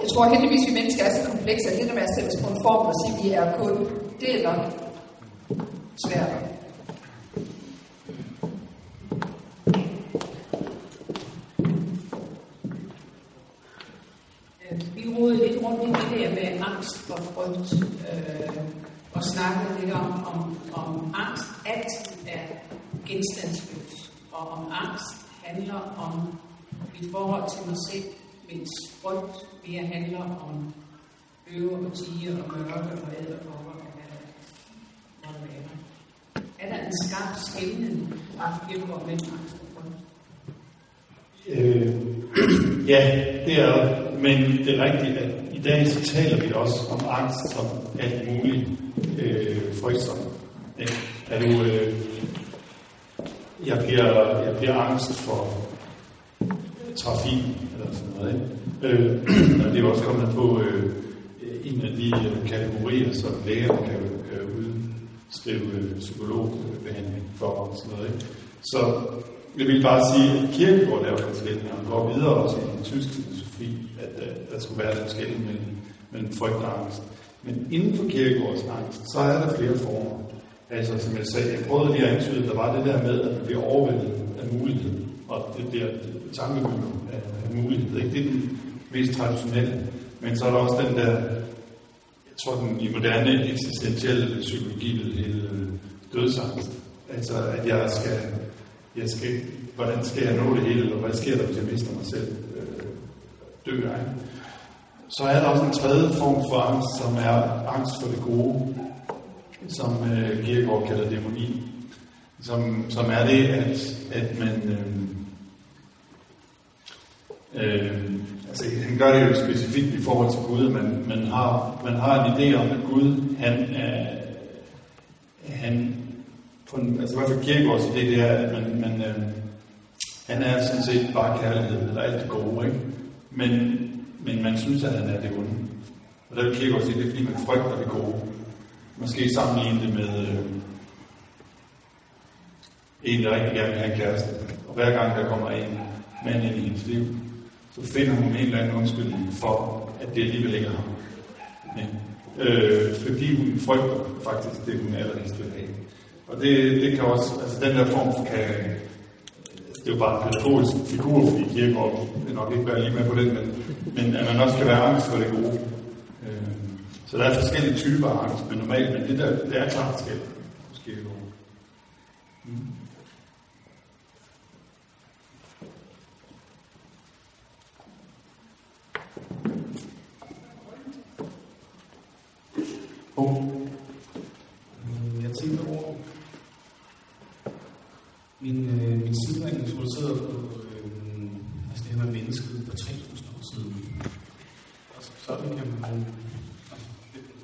Jeg tror heldigvis, vi mennesker er så komplekse, at det med at sætte os på en form og sige, at vi er kun det eller svært. Vi rodede lidt rundt i det her med angst og frygt, og snakkede lidt om angst. Alt er genstandsløst, og om angst handler om mit forhold til mig selv, mens frygt mere handler om løver og tiger og mørke og æderkopper og hvad der er. Er der en skarp skældning fra Kierkegaard mellem angst og frygt? Ja, det er. Men det er rigtigt, at i dag så taler vi også om angst som alt muligt frygtsomt. Jeg bliver angst for trafik eller sådan noget. Og det er også kommet på en af de kategorier, som læger kan udskrive psykologbehandling for og sådan noget. Ikke? Så jeg vil bare sige, at Kierkegaard laver en skældning, og han går videre også i den tyske filosofi, at der skulle være en skældning mellem frygt og angst. Men inden for Kierkegaards angst, så er der flere former. Altså, som jeg sagde, jeg prøvede lige at antyde, at der var det der med, at man bliver overvældet af mulighed, og det bliver tankemøller af mulighed. Ikke? Det er den mest traditionelle. Men så er der også den der, jeg tror, den i moderne eksistentielle psykologi vil hedde dødsangst. Altså, at hvordan skal jeg nå det hele, eller hvad sker der, hvis jeg mister mig selv? Dør jeg? Så er der også en tredje form for angst, som er angst for det gode, som Kierkegaard kalder dæmoni. Som er det, at man... altså, han gør det jo specifikt i forhold til Gud. Man har en idé om, at Gud, han altså i hvert fald Kierkegaards idé, det er, at han er sådan set bare kærlighed, eller alt det gode, ikke? Men man synes, at han er det onde. Og der vil Kierkegaard sige, det er fordi, man frygter det gode. Måske sammenligne det med en, der rigtig gerne vil have en kæreste. Og hver gang der kommer en mand ind i hendes liv, så finder hun en eller anden undskyldning for, at det alligevel ikke er ham. Ja. Fordi hun frygter faktisk det, hun allerhelst vil have. Og det kan også, altså den der form kan, det er jo bare en pædagogisk figur, fordi Kierkegaard vil nok ikke være lige med på den, men at man også kan være angst for det gode. Så der er forskellige typer af angst, men normalt, men det er klart skæld hos Kierkegaard. Jeg tænker over, min side er introduceret på altså det her med mennesket for 3.000 år siden. Og så kan man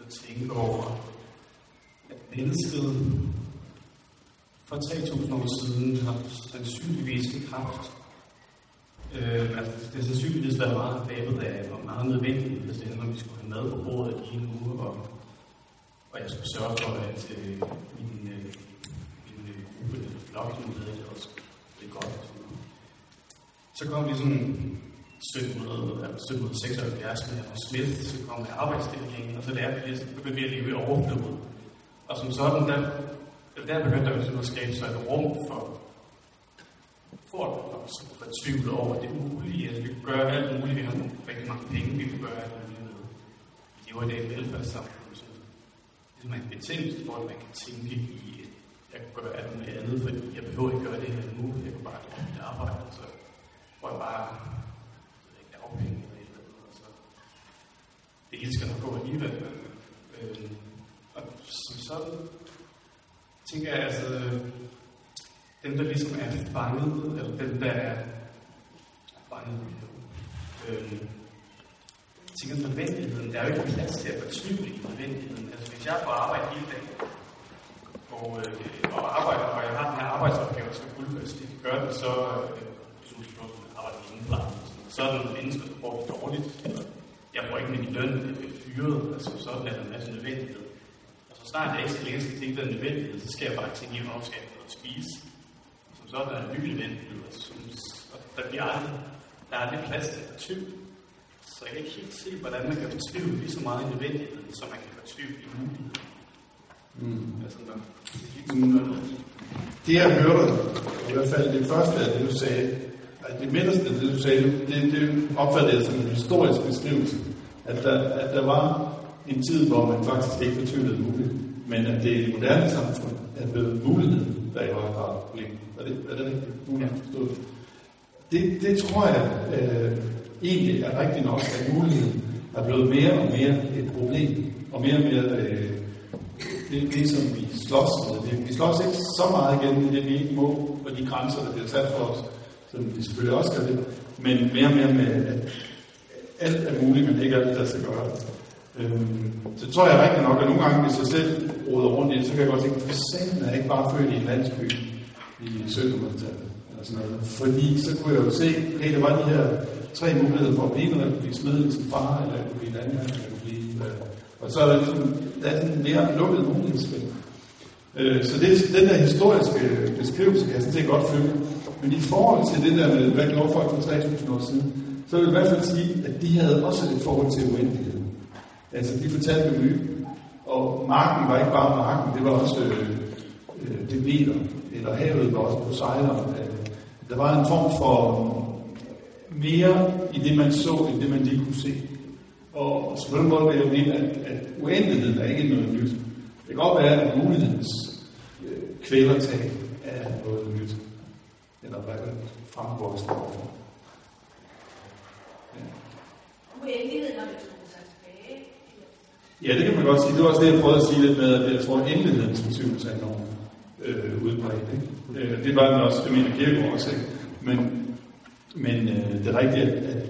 altså, tænke over Mennesket for 3.000 år siden har sandsynligvis ikke haft. Det har sandsynligvis været meget grebet af, og meget nødvendigt, hvis det ender, vi skulle have mad på bordet i en uge, og jeg skulle sørge for, at min gruppe eller flok, nu ved jeg det også, det er godt. Så kom vi sådan 1776 med Adam Smith, så kom der arbejdsdelingen, og så lærte vi, at vi begyndte at leve i overflod. Og som sådan, der begyndte der at skabe sig et rum for at tvivle over det mulige, at vi kunne gøre alt muligt, vi har rigtig mange penge, vi kunne gøre alt muligt med. Det var i dag et velfærdssamfund, så det er en betingelse for, at man kan tænke i, at jeg kunne gøre alt muligt andet, fordi jeg behøver ikke gøre det her nu, jeg kunne bare gøre mit arbejde, så hvor jeg bare er afhængig af et eller andet, så det hele skal nok gå alligevel. Og sådan tænker jeg, altså dem, der ligesom er fanget, eller dem, der er fanget, tænker nødvendigheden. Der er jo ikke plads til at fortvivle i nødvendigheden. Altså, hvis jeg får arbejde hele dagen, og arbejder, og jeg har den her arbejdsopgave, så fuldføres det, de gør det, så synes jeg, at arbejder indenfra. Så er der mennesker, der får det dårligt, eller jeg får ikke min løn, jeg bliver fyret, altså sådan er der en masse nødvendighed. Og så snart jeg ikke så længe skal tænke den nødvendighed, så skal jeg bare tænke hjem og skal noget spise. Så er der en ny nødvendighed, og der er aldrig plads til fortvivl. Så jeg kan ikke helt se, hvordan man kan fortvivle lige så meget i nødvendigheden, som man kan fortvivle i muligheden. Det jeg hørte, i hvert fald det første af det, du sagde, at det midterste af det, du sagde, det opfattede jeg som en historisk beskrivelse. At der var en tid, hvor man faktisk ikke fortvivlede muligt, men at det i moderne samfund er blevet muligheden, der i høj grad problemet. Er det rigtigt? Det tror jeg egentlig er rigtigt nok, at muligheden er blevet mere og mere et problem, og mere og mere det, som vi slås med. Vi slås ikke så meget igennem det, vi ikke må, og de grænser, der bliver sat for os, som vi selvfølgelig også gør det, men mere og mere med, at alt er muligt, men ikke alt, der skal gøre det. Så tror jeg rigtig nok, at nogle gange, hvis jeg selv roder rundt i det, så kan jeg godt tænke, for sanden er ikke bare født i en landsby i 1700-tallet, eller sådan noget. Fordi så kunne jeg jo se, at der var de her 3 muligheder for at blive noget. Jeg kunne blive smed i sin far, eller jeg kunne blive landmand, eller jeg kunne blive... Og så er der ligesom en mere lukket mulighedsspil. Så den der historiske beskrivelse kan jeg sådan set godt følge. Men i forhold til det der med, hvad gjorde folk for 3.000 år siden, så vil jeg i hvert fald sige, at de havde også et forhold til uendelighed. Altså, de fortalte dem nye. Og marken var ikke bare marken, det var også Demeter, eller havet var også Poseidon. Der var en form for mere i det, man så, end det, man lige kunne se. Og selvfølgelig må det jo mene, at uendeligheden er ikke noget nyt. Det kan godt være, at mulighedens kvælertag er noget nyt. Eller hvad der fremgår i stedet for. Uendeligheden er det. Ja, det kan man godt sige. Det var også det, jeg prøvede at sige lidt med, at jeg tror, at endelighedens betyvelse er enormt udbredt. Det var den også, det mener Kierkegaard også, ikke? Men det er rigtigt, at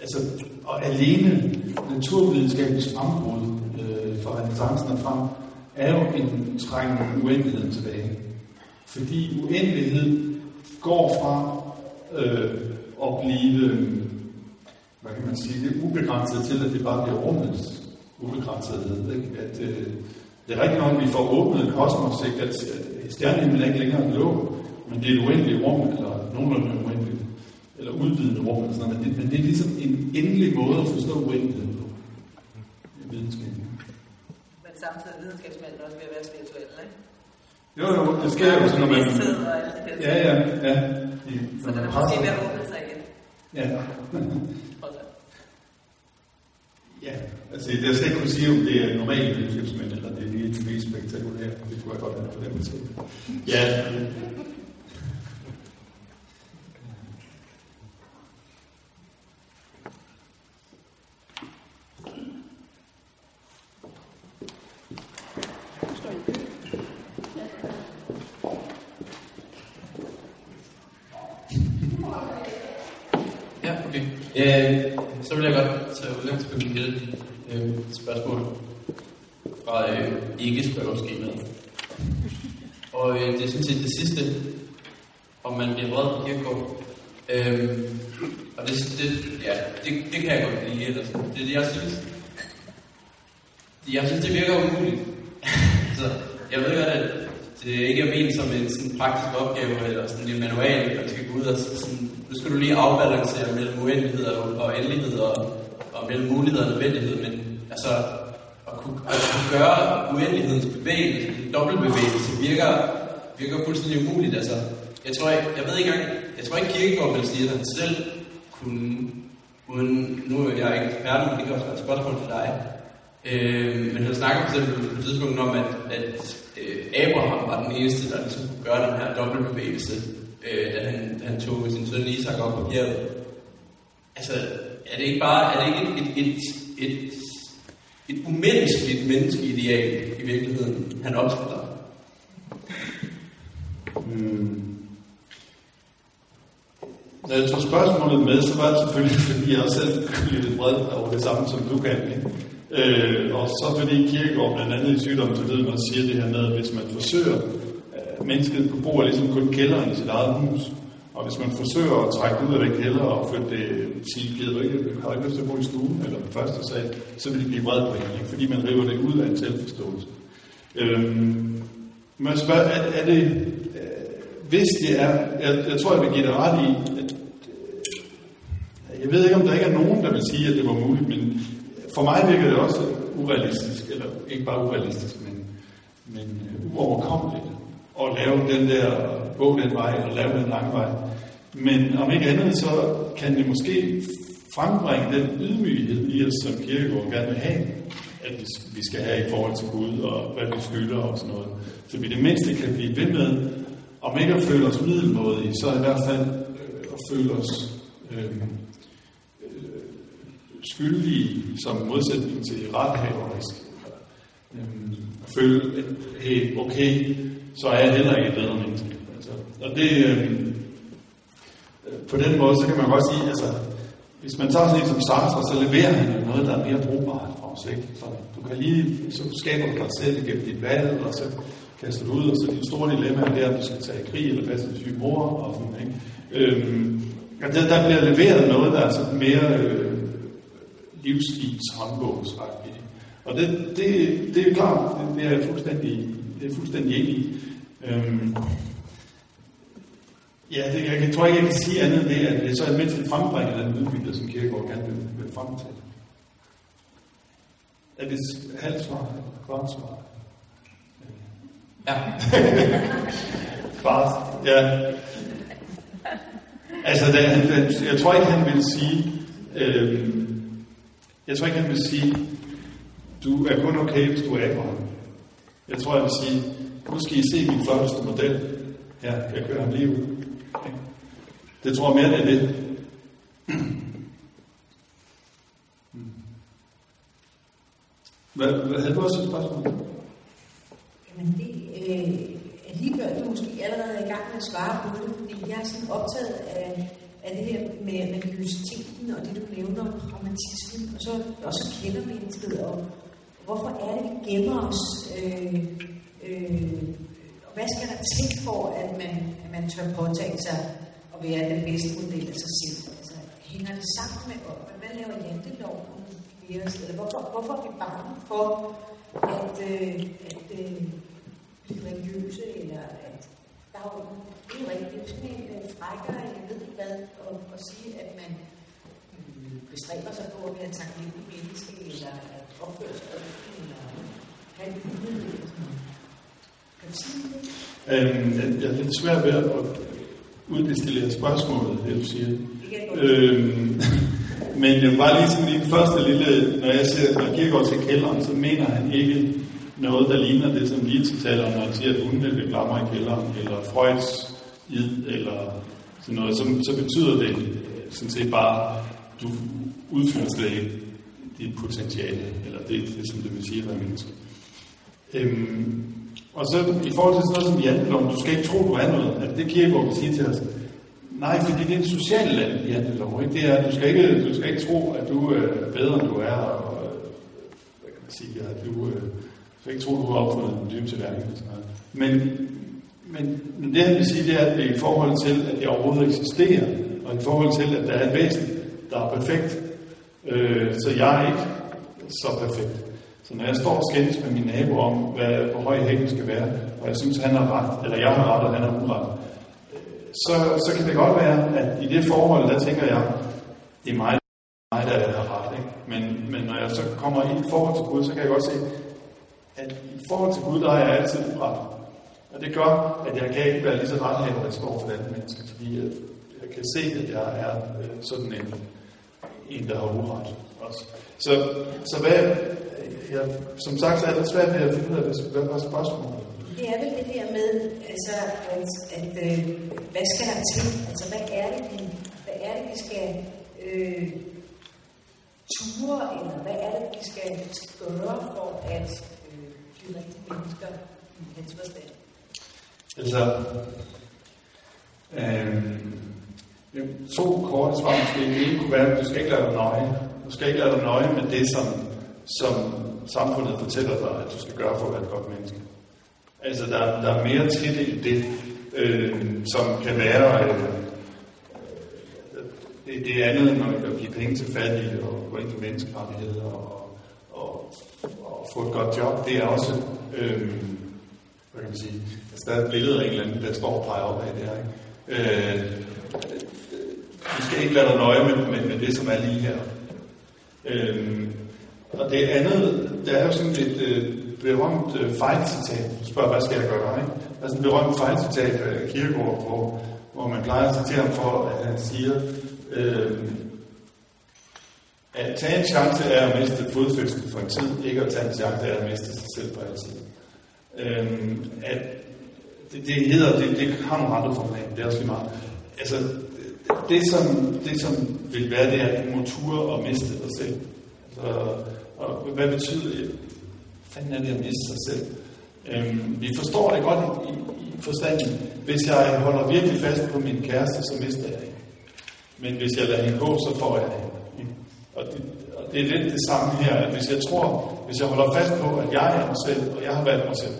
altså, og alene naturvidenskabens frembrud fra renæssancen og frem, er jo en trængende uendelighed tilbage. Fordi uendelighed går fra at blive, hvad kan man sige, det ubegrænset til, at det bare bliver rummet. Ubegrænsede, ikke? At det er rigtig nok, at vi får åbnet kosmos, ikke? At stjernehimlen ikke længere lå, men det er et uendeligt rum, eller nogenlunde uendeligt, eller udvidende rum, eller sådan noget. Men det er ligesom en endelig måde at forstå uendeligheden på i videnskaben. Men samtidig er videnskabsmanden også ved at være spirituel, ikke? Jo, det sker jo sådan, når man... Ja. Så der er måske ved at åbne sig igen. Ja. Ja, altså jeg skal ikke kunne sige, om det er normalt videnskabsmænd, eller det er lige et mest spektakulært, det kunne jeg godt have fornemmelse. Ja. Ja, okay. Så vil jeg godt tage udgangspunkt i et spørgsmål fra ikke-spørgsmålskemaet. Og det er sådan set det sidste, om man bliver vred på Kierkegaard. Og det kan jeg godt lide. Eller sådan. Det er det, jeg synes. Jeg synes, det virker umuligt. Så jeg ved godt, at det ikke er ment som en sådan praktisk opgave, eller sådan en manual, man skal gå ud og sådan, nu skal du lige afbalancere mellem uendeligheder og endeligheder, og mellem muligheder og nødvendighed, men altså, at kunne gøre uendelighedens bevægelse, en dobbeltbevægelse, virker fuldstændig umuligt. Altså, jeg tror ikke Kierkegaard vil sige, at han selv kunne, uden, nu er jeg ikke færdig, men det kan også være et spørgsmål til dig, men han snakker for eksempel på et tidspunkt om, at Abraham var den eneste, der ligesom kunne gøre den her dobbeltbevægelse, da han tog sin søn Isak op på bjerget. Altså, er det ikke et umenneskeligt menneskeideal i virkeligheden, han opstiller? Når jeg tog spørgsmålet med, så var det selvfølgelig, fordi jeg også selv blev lidt vred over det samme, som du kan, ikke? Og så fordi Kierkegaard blandt andet i Sygdomme til døden siger det her med, at hvis man forsøger, mennesket bor ligesom kun kælderen i sit eget hus, og hvis man forsøger at trække ud af den kælder og flytte det, har ikke lyst til at bo i stuen eller på første sal, så vil det blive vred på hende, fordi man river det ud af en selvforståelse. Man spørger, er det, hvis det er, jeg tror jeg vil give det ret i, at, jeg ved ikke om der ikke er nogen, der vil sige, at det var muligt, men for mig virker det også urealistisk, eller ikke bare urealistisk, men uoverkommeligt, at lave den der gå den vej, eller lave den lange vej. Men om ikke andet, så kan det måske frembringe den ydmyghed i os, som Kierkegaard gerne vil have, at vi skal have i forhold til Gud, og hvad vi skylder og sådan noget. Så vi det mindste kan blive ved med, om ikke at føle os middelmådige, så i hvert fald at føle os skyldige som modsætning til rethaverisk. At føle, at hey, okay, så er jeg heller ikke et bedre menneske. Altså, og det, på den måde, så kan man godt sige, altså, hvis man tager sådan en som Sartre, så leverer han noget, der er mere brugbart for os, ikke? Så du kan lige, så skaber du dig selv gennem dit valg, og så kaster du ud, og så er det store dilemma, det er, at du skal tage i krig, eller passe en syg mor, og sådan, ikke? Der bliver leveret noget, der er sådan mere livsstils håndbogsagtigt. Og det er klart, det er jeg fuldstændig enig i. Ja, det, jeg tror ikke, jeg kan sige andet end det, at det så er mindst frembringer den udvikling, som Kierkegaard gerne vil frem til. Er det halvt svar? Kvart svar? Ja. Kvart, ja. Altså, jeg tror ikke, han vil sige... Jeg tror ikke, han vil sige, du er kun okay, hvis du er Abraham. Jeg tror, han vil sige, nu skal I se min flotteste model. Ja, jeg kører ham lige ud. Okay. Det tror jeg mere, det er det. Hvad havde du også et spørgsmål? Jamen det er lige før, du måske allerede er i gang med at svare på det, fordi jeg er sådan optaget af det her med religiøsiteten og det, du nævner om romantismen, og så også kender mennesket, og hvorfor er det, vi gemmer os, og hvad skal der til for, at man tør påtage sig at være den bedste model af sig selv? Altså, hænger det sammen med, hvad laver Janteloven i os? Eller hvorfor er vi bange for at blive religiøse, eller at der er jo ikke rigtig sådan en frækker, jeg ved ikke hvad, at sige, at man bestræber sig på at være taknemmelig menneske, eller at opføre sig, eller have en mulighed. Kan du sige det? Jeg er lidt svær ved at uddestillere spørgsmålet, det du siger. Men jeg var lige sådan lige den første lille, når jeg siger, at når Kierkegaard til kælderen, så mener han ikke noget, der ligner det, som Nietzsche taler om, når han siger, at hundene vil glamre i kælderen, eller Freuds id, eller sådan noget, så betyder det sådan set bare, du udfylder slet ikke dit potentiale, eller det som det vil sige, hvad menneske. Og så i forhold til sådan noget som Janteloven, du skal ikke tro, du er noget, at det Kierkegaard vil sige til os, nej, fordi det er en social land i Janteloven, ikke? Det er, du skal ikke tro, at du er bedre, end du er, og hvad kan man sige, at du Jeg ikke tro, du har opfundet en dybe til værken. Men det, han vil sige, det er, at det er i forhold til, at det overhovedet eksisterer, og i forhold til, at der er et væsen, der er perfekt. Så jeg er ikke så perfekt. Så når jeg står og skændes med min nabo om, hvor høj hækken skal være, og jeg synes, han har ret, eller jeg har ret, og han har uret, så kan det godt være, at i det forhold, der tænker jeg, det er mig der er ret. Ikke? Men når jeg så kommer ind i forhold til Gud, så kan jeg godt se, at i forhold til Gud, der er jeg altid uret. Og det gør, at jeg kan ikke være lige så rethaver, der står for den menneske, fordi jeg kan se, at jeg er sådan en der har uret også. Så hvad... Ja, som sagt, så er det svært ved at finde ud af, hvad var spørgsmålet? Det er vel det der med, altså, at hvad skal der til? Altså, hvad er det, vi skal ture, eller hvad er det, vi skal gøre for at blive rigtige mennesker i hans forstand? Altså, to korte svar måske. Det ene kunne være, at du skal ikke lade dig nøje. Du skal ikke lade dig nøje med det, som samfundet fortæller dig, at du skal gøre for at være et godt menneske. Altså, der er mere til det i det, som kan være det andet, når man kan give penge til fattige og gå ind for menneskerettigheder og få et godt job. Det er også, hvad kan man sige, altså, der er et billede af en eller anden, der står og peger op af det her. Ikke? Du skal ikke lade dig nøje med det, som er lige her. Og det andet, der er jo sådan et berømt fejlcitat. Spørg, hvad skal jeg gøre? Ikke? Der er sådan et berømt fejlcitat af Kierkegaard, hvor man plejer at citere ham for, at han siger, at tage en chance er at miste fodfæstet for en tid, ikke at tage en chance er at miste sig selv for altid. At det hedder, det har nogle andre formater, det er også lige meget. Altså, det som vil være, det er, at du må ture og miste dig selv. Og hvad betyder det? Fanden er det at miste sig selv? Vi forstår det godt i forstanden. Hvis jeg holder virkelig fast på min kæreste, så mister jeg hende. Men hvis jeg lader hende gå, så får jeg hende. Og det er lidt det samme her, at hvis jeg holder fast på, at jeg er mig selv, og jeg har valgt mig selv,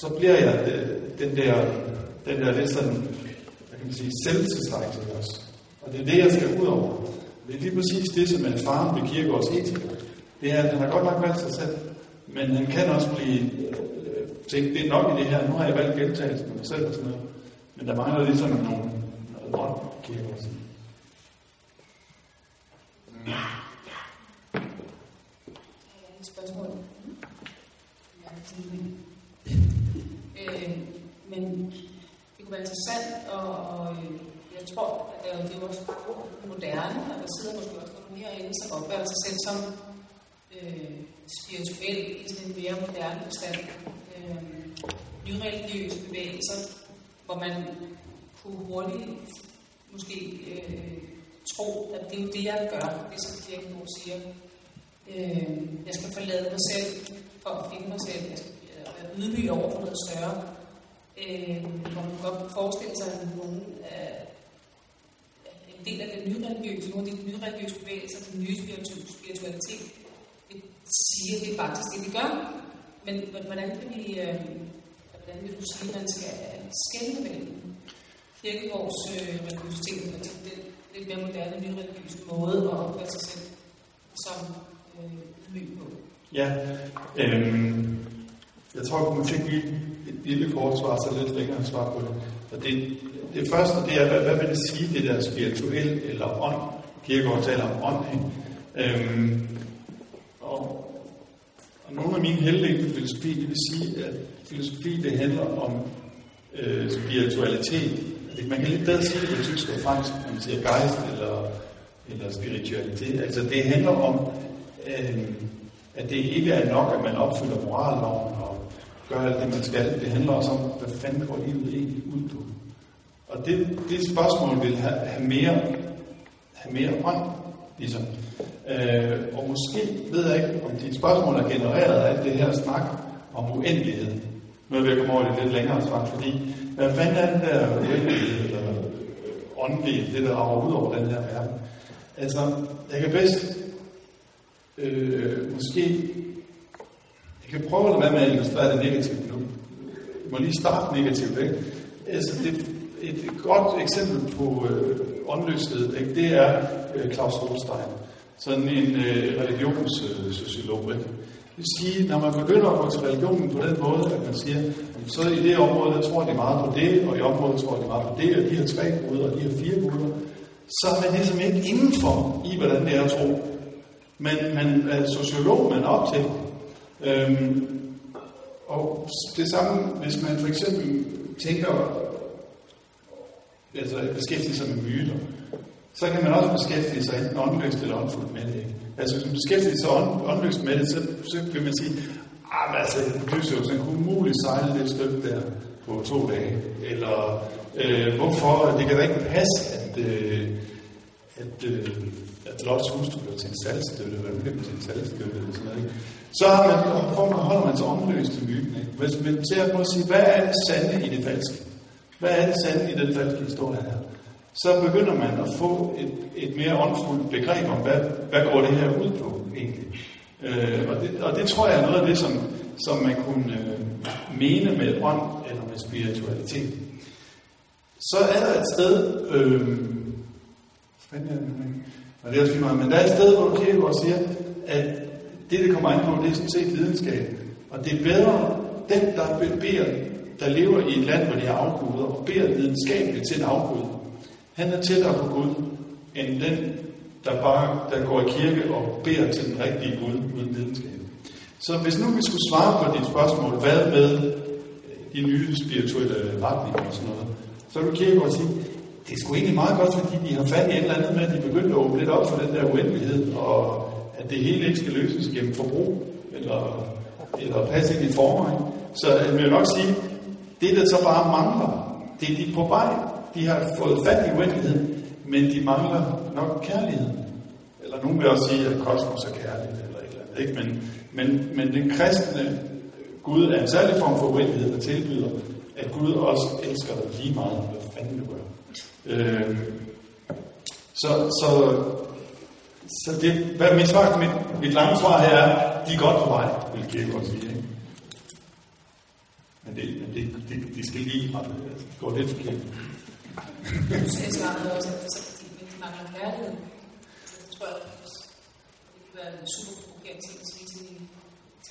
så bliver jeg den der lidt sådan, hvad kan man sige, selvtilstrækkelig også. Og det er det, jeg skal ud over. Det er lige præcis det, som er faren ved Kierkegaards etik. Det er, at han har godt nok valgt sig selv, men han kan også blive tænkt, det er nok i det her, nu har jeg valgt gentagelsen med mig selv og sådan noget. Men der mangler ligesom noget brønd på Kierkegaards. Et spørgsmål. Men det kunne være interessant og jeg tror, at det er jo også moderne, og der sidder måske også nogle mere inde, som opfører sig selv som spirituelle i sådan en mere moderne forstand. Nyreligiøse bevægelser, hvor man kunne hurtigt måske tro, at det er jo det, jeg gør, det som Kierkegaard siger. Jeg skal forlade mig selv for at finde mig selv. Jeg skal være ydmyg over for noget større. Hvor man godt forestille sig, at en del af den nye religiøse, nogle af de nye religiøse bevægelser, den nye spiritualitet, det siger, at det er faktisk det, vi gør. Men hvordan vil du sige, at man skal skelne mellem Kierkegaards religiøsitet og den lidt mere moderne, nye religiøse måde at opføre sig selv som ydmyg på? Ja, jeg tror, at man tænker et lille kort svar, så lidt længere svar på det. Og det første, det er, hvad vil det sige, det der spirituel eller ånd? Kierkegaard taler om ånd, og nogle af mine heldige på filosofi, det vil sige, at filosofi, det handler om spiritualitet. Man kan lidt bedre sige det på tysk og fransk, når man siger geist eller spiritualitet. Altså, det handler om, at det ikke er nok, at man opfylder moralloven og gør alt det, man skal. Det handler også om, hvad fanden går livet egentlig ud på? Og det spørgsmål vil have mere ånd, ligesom. Og måske ved jeg ikke, om dit spørgsmål er genereret af alt det her snak om uendelighed. Nu er jeg ved at komme over det lidt længere snak, fordi hvad fanden er den der uendelighed eller åndelighed, det der rager ud over den her verden? Altså, jeg kan bedst måske Vi kan prøve at være med at illustrere det negativt nu. Vi må lige starte negativt, ikke? Altså, et godt eksempel på åndløshed, ikke? Det er Claus Rothstein, sådan en religionssociolog. Det vil sige, når man begynder at gå til religionen på den måde, at man siger, så i det område, der tror de meget på det, og i området tror de meget på det, og de har 3 guder, og de har 4 guder, så er man ligesom ikke indenfor i, hvordan det er at tro. Men man er sociolog, man er op til. Og det samme, hvis man for eksempel tænker, altså beskæftiger sig med myter, så kan man også beskæftige sig enten åndløst eller åndfuldt med det, ikke? Altså hvis man beskæftiger sig åndløst med det, så vil man sige, altså Odysseus, han kunne umuligt sejle det stykke der på 2 dage, eller hvorfor, det kan da ikke passe, at Lottes hustru bliver til en salgstøtte, eller hun bliver til en salgstøtte, eller sådan noget, ikke? Så holder man sig åndløst til myten, ikke? Hvis man ser på at sige, hvad er det sande i det falske? Hvad er det sande i den falske historie her? Så begynder man at få et mere åndfuldt begreb om, hvad går det her ud på egentlig. Og det tror jeg er noget af det, som man kunne mene med ånd eller med spiritualitet. Så er der et sted, men der er et sted, hvor Kierkegaard siger, at det kommer an på, det er sådan set videnskab. Og det er bedre, den der beder, der lever i et land, hvor de har afguder, og beder videnskabeligt til en afgud, han er tættere på Gud, end den, der går i kirke og beder til den rigtige Gud uden videnskab. Så hvis nu vi skulle svare på dit spørgsmål, hvad med de nye spirituelle retninger og sådan noget, så vil Kierkegaard sige, det er sgu egentlig meget godt, fordi de har fat i et eller andet med, at de begyndte at åbne lidt op for den der uendelighed, og at det hele ikke skal løses gennem forbrug, eller passe ind i forvejen. Så jeg vil nok sige, det der så bare mangler, det er de på vej. De har fået fat i uendeligheden, men de mangler nok kærligheden. Eller nogen vil også sige, at kosmos er kærlighed, eller et eller andet, ikke? Men den kristne Gud er en særlig form for uendelighed, der tilbyder, at Gud også elsker dig lige meget, hvad fanden du gør. Så det, hvad mit svar, mit lange svar her er, de er godt på vej, vil Kierkegaard sige, ikke? Men de skal lige rette, det går lidt forkert. Jeg skal svare også, at de mangler kærligheden. Jeg tror, at det kan være en super provokerende ting at sige til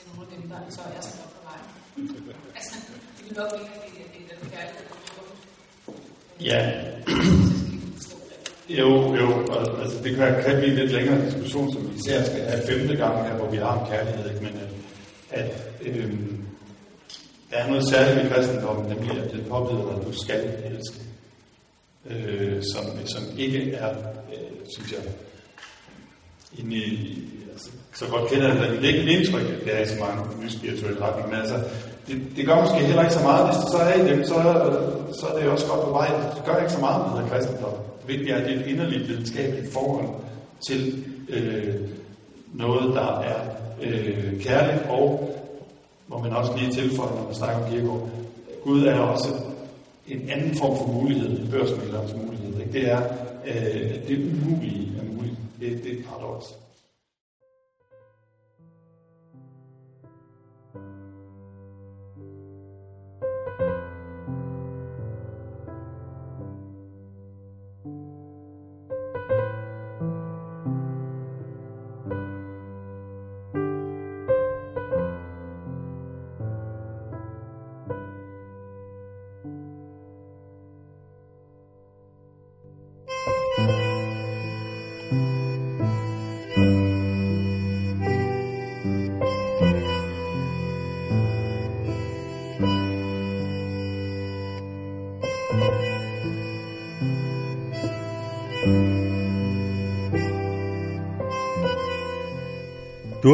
en rundt indvej, så er jeg så nok på vej. Altså, det vil nok ikke, fordi det er den kærlighed, der er rundt. Ja. Jo, altså det kan blive en lidt længere diskussion, som vi ser skal have 5. gang her, hvor vi har om kærlighed, ikke? Men at der er noget særligt ved kristendommen, nemlig at det påbyder, at du skal elske. Som ikke er, synes jeg, altså, så godt kender jeg, det er ikke et indtryk, at det er i så mange nye spirituelle retninger, men altså, det gør måske heller ikke så meget. Hvis det så er i dem, så er det jo også godt på vej. Det gør ikke så meget med det kristendom. Det vigtige er, at det er et inderligt videnskabeligt forhold til noget, der er kærligt, og hvor man også lige tilføjer, når man snakker om Kierkegaard, Gud er også en anden form for mulighed, en børsmæglerens mulighed, ikke? Det er det umulige er muligt. Det er et paradoks. Du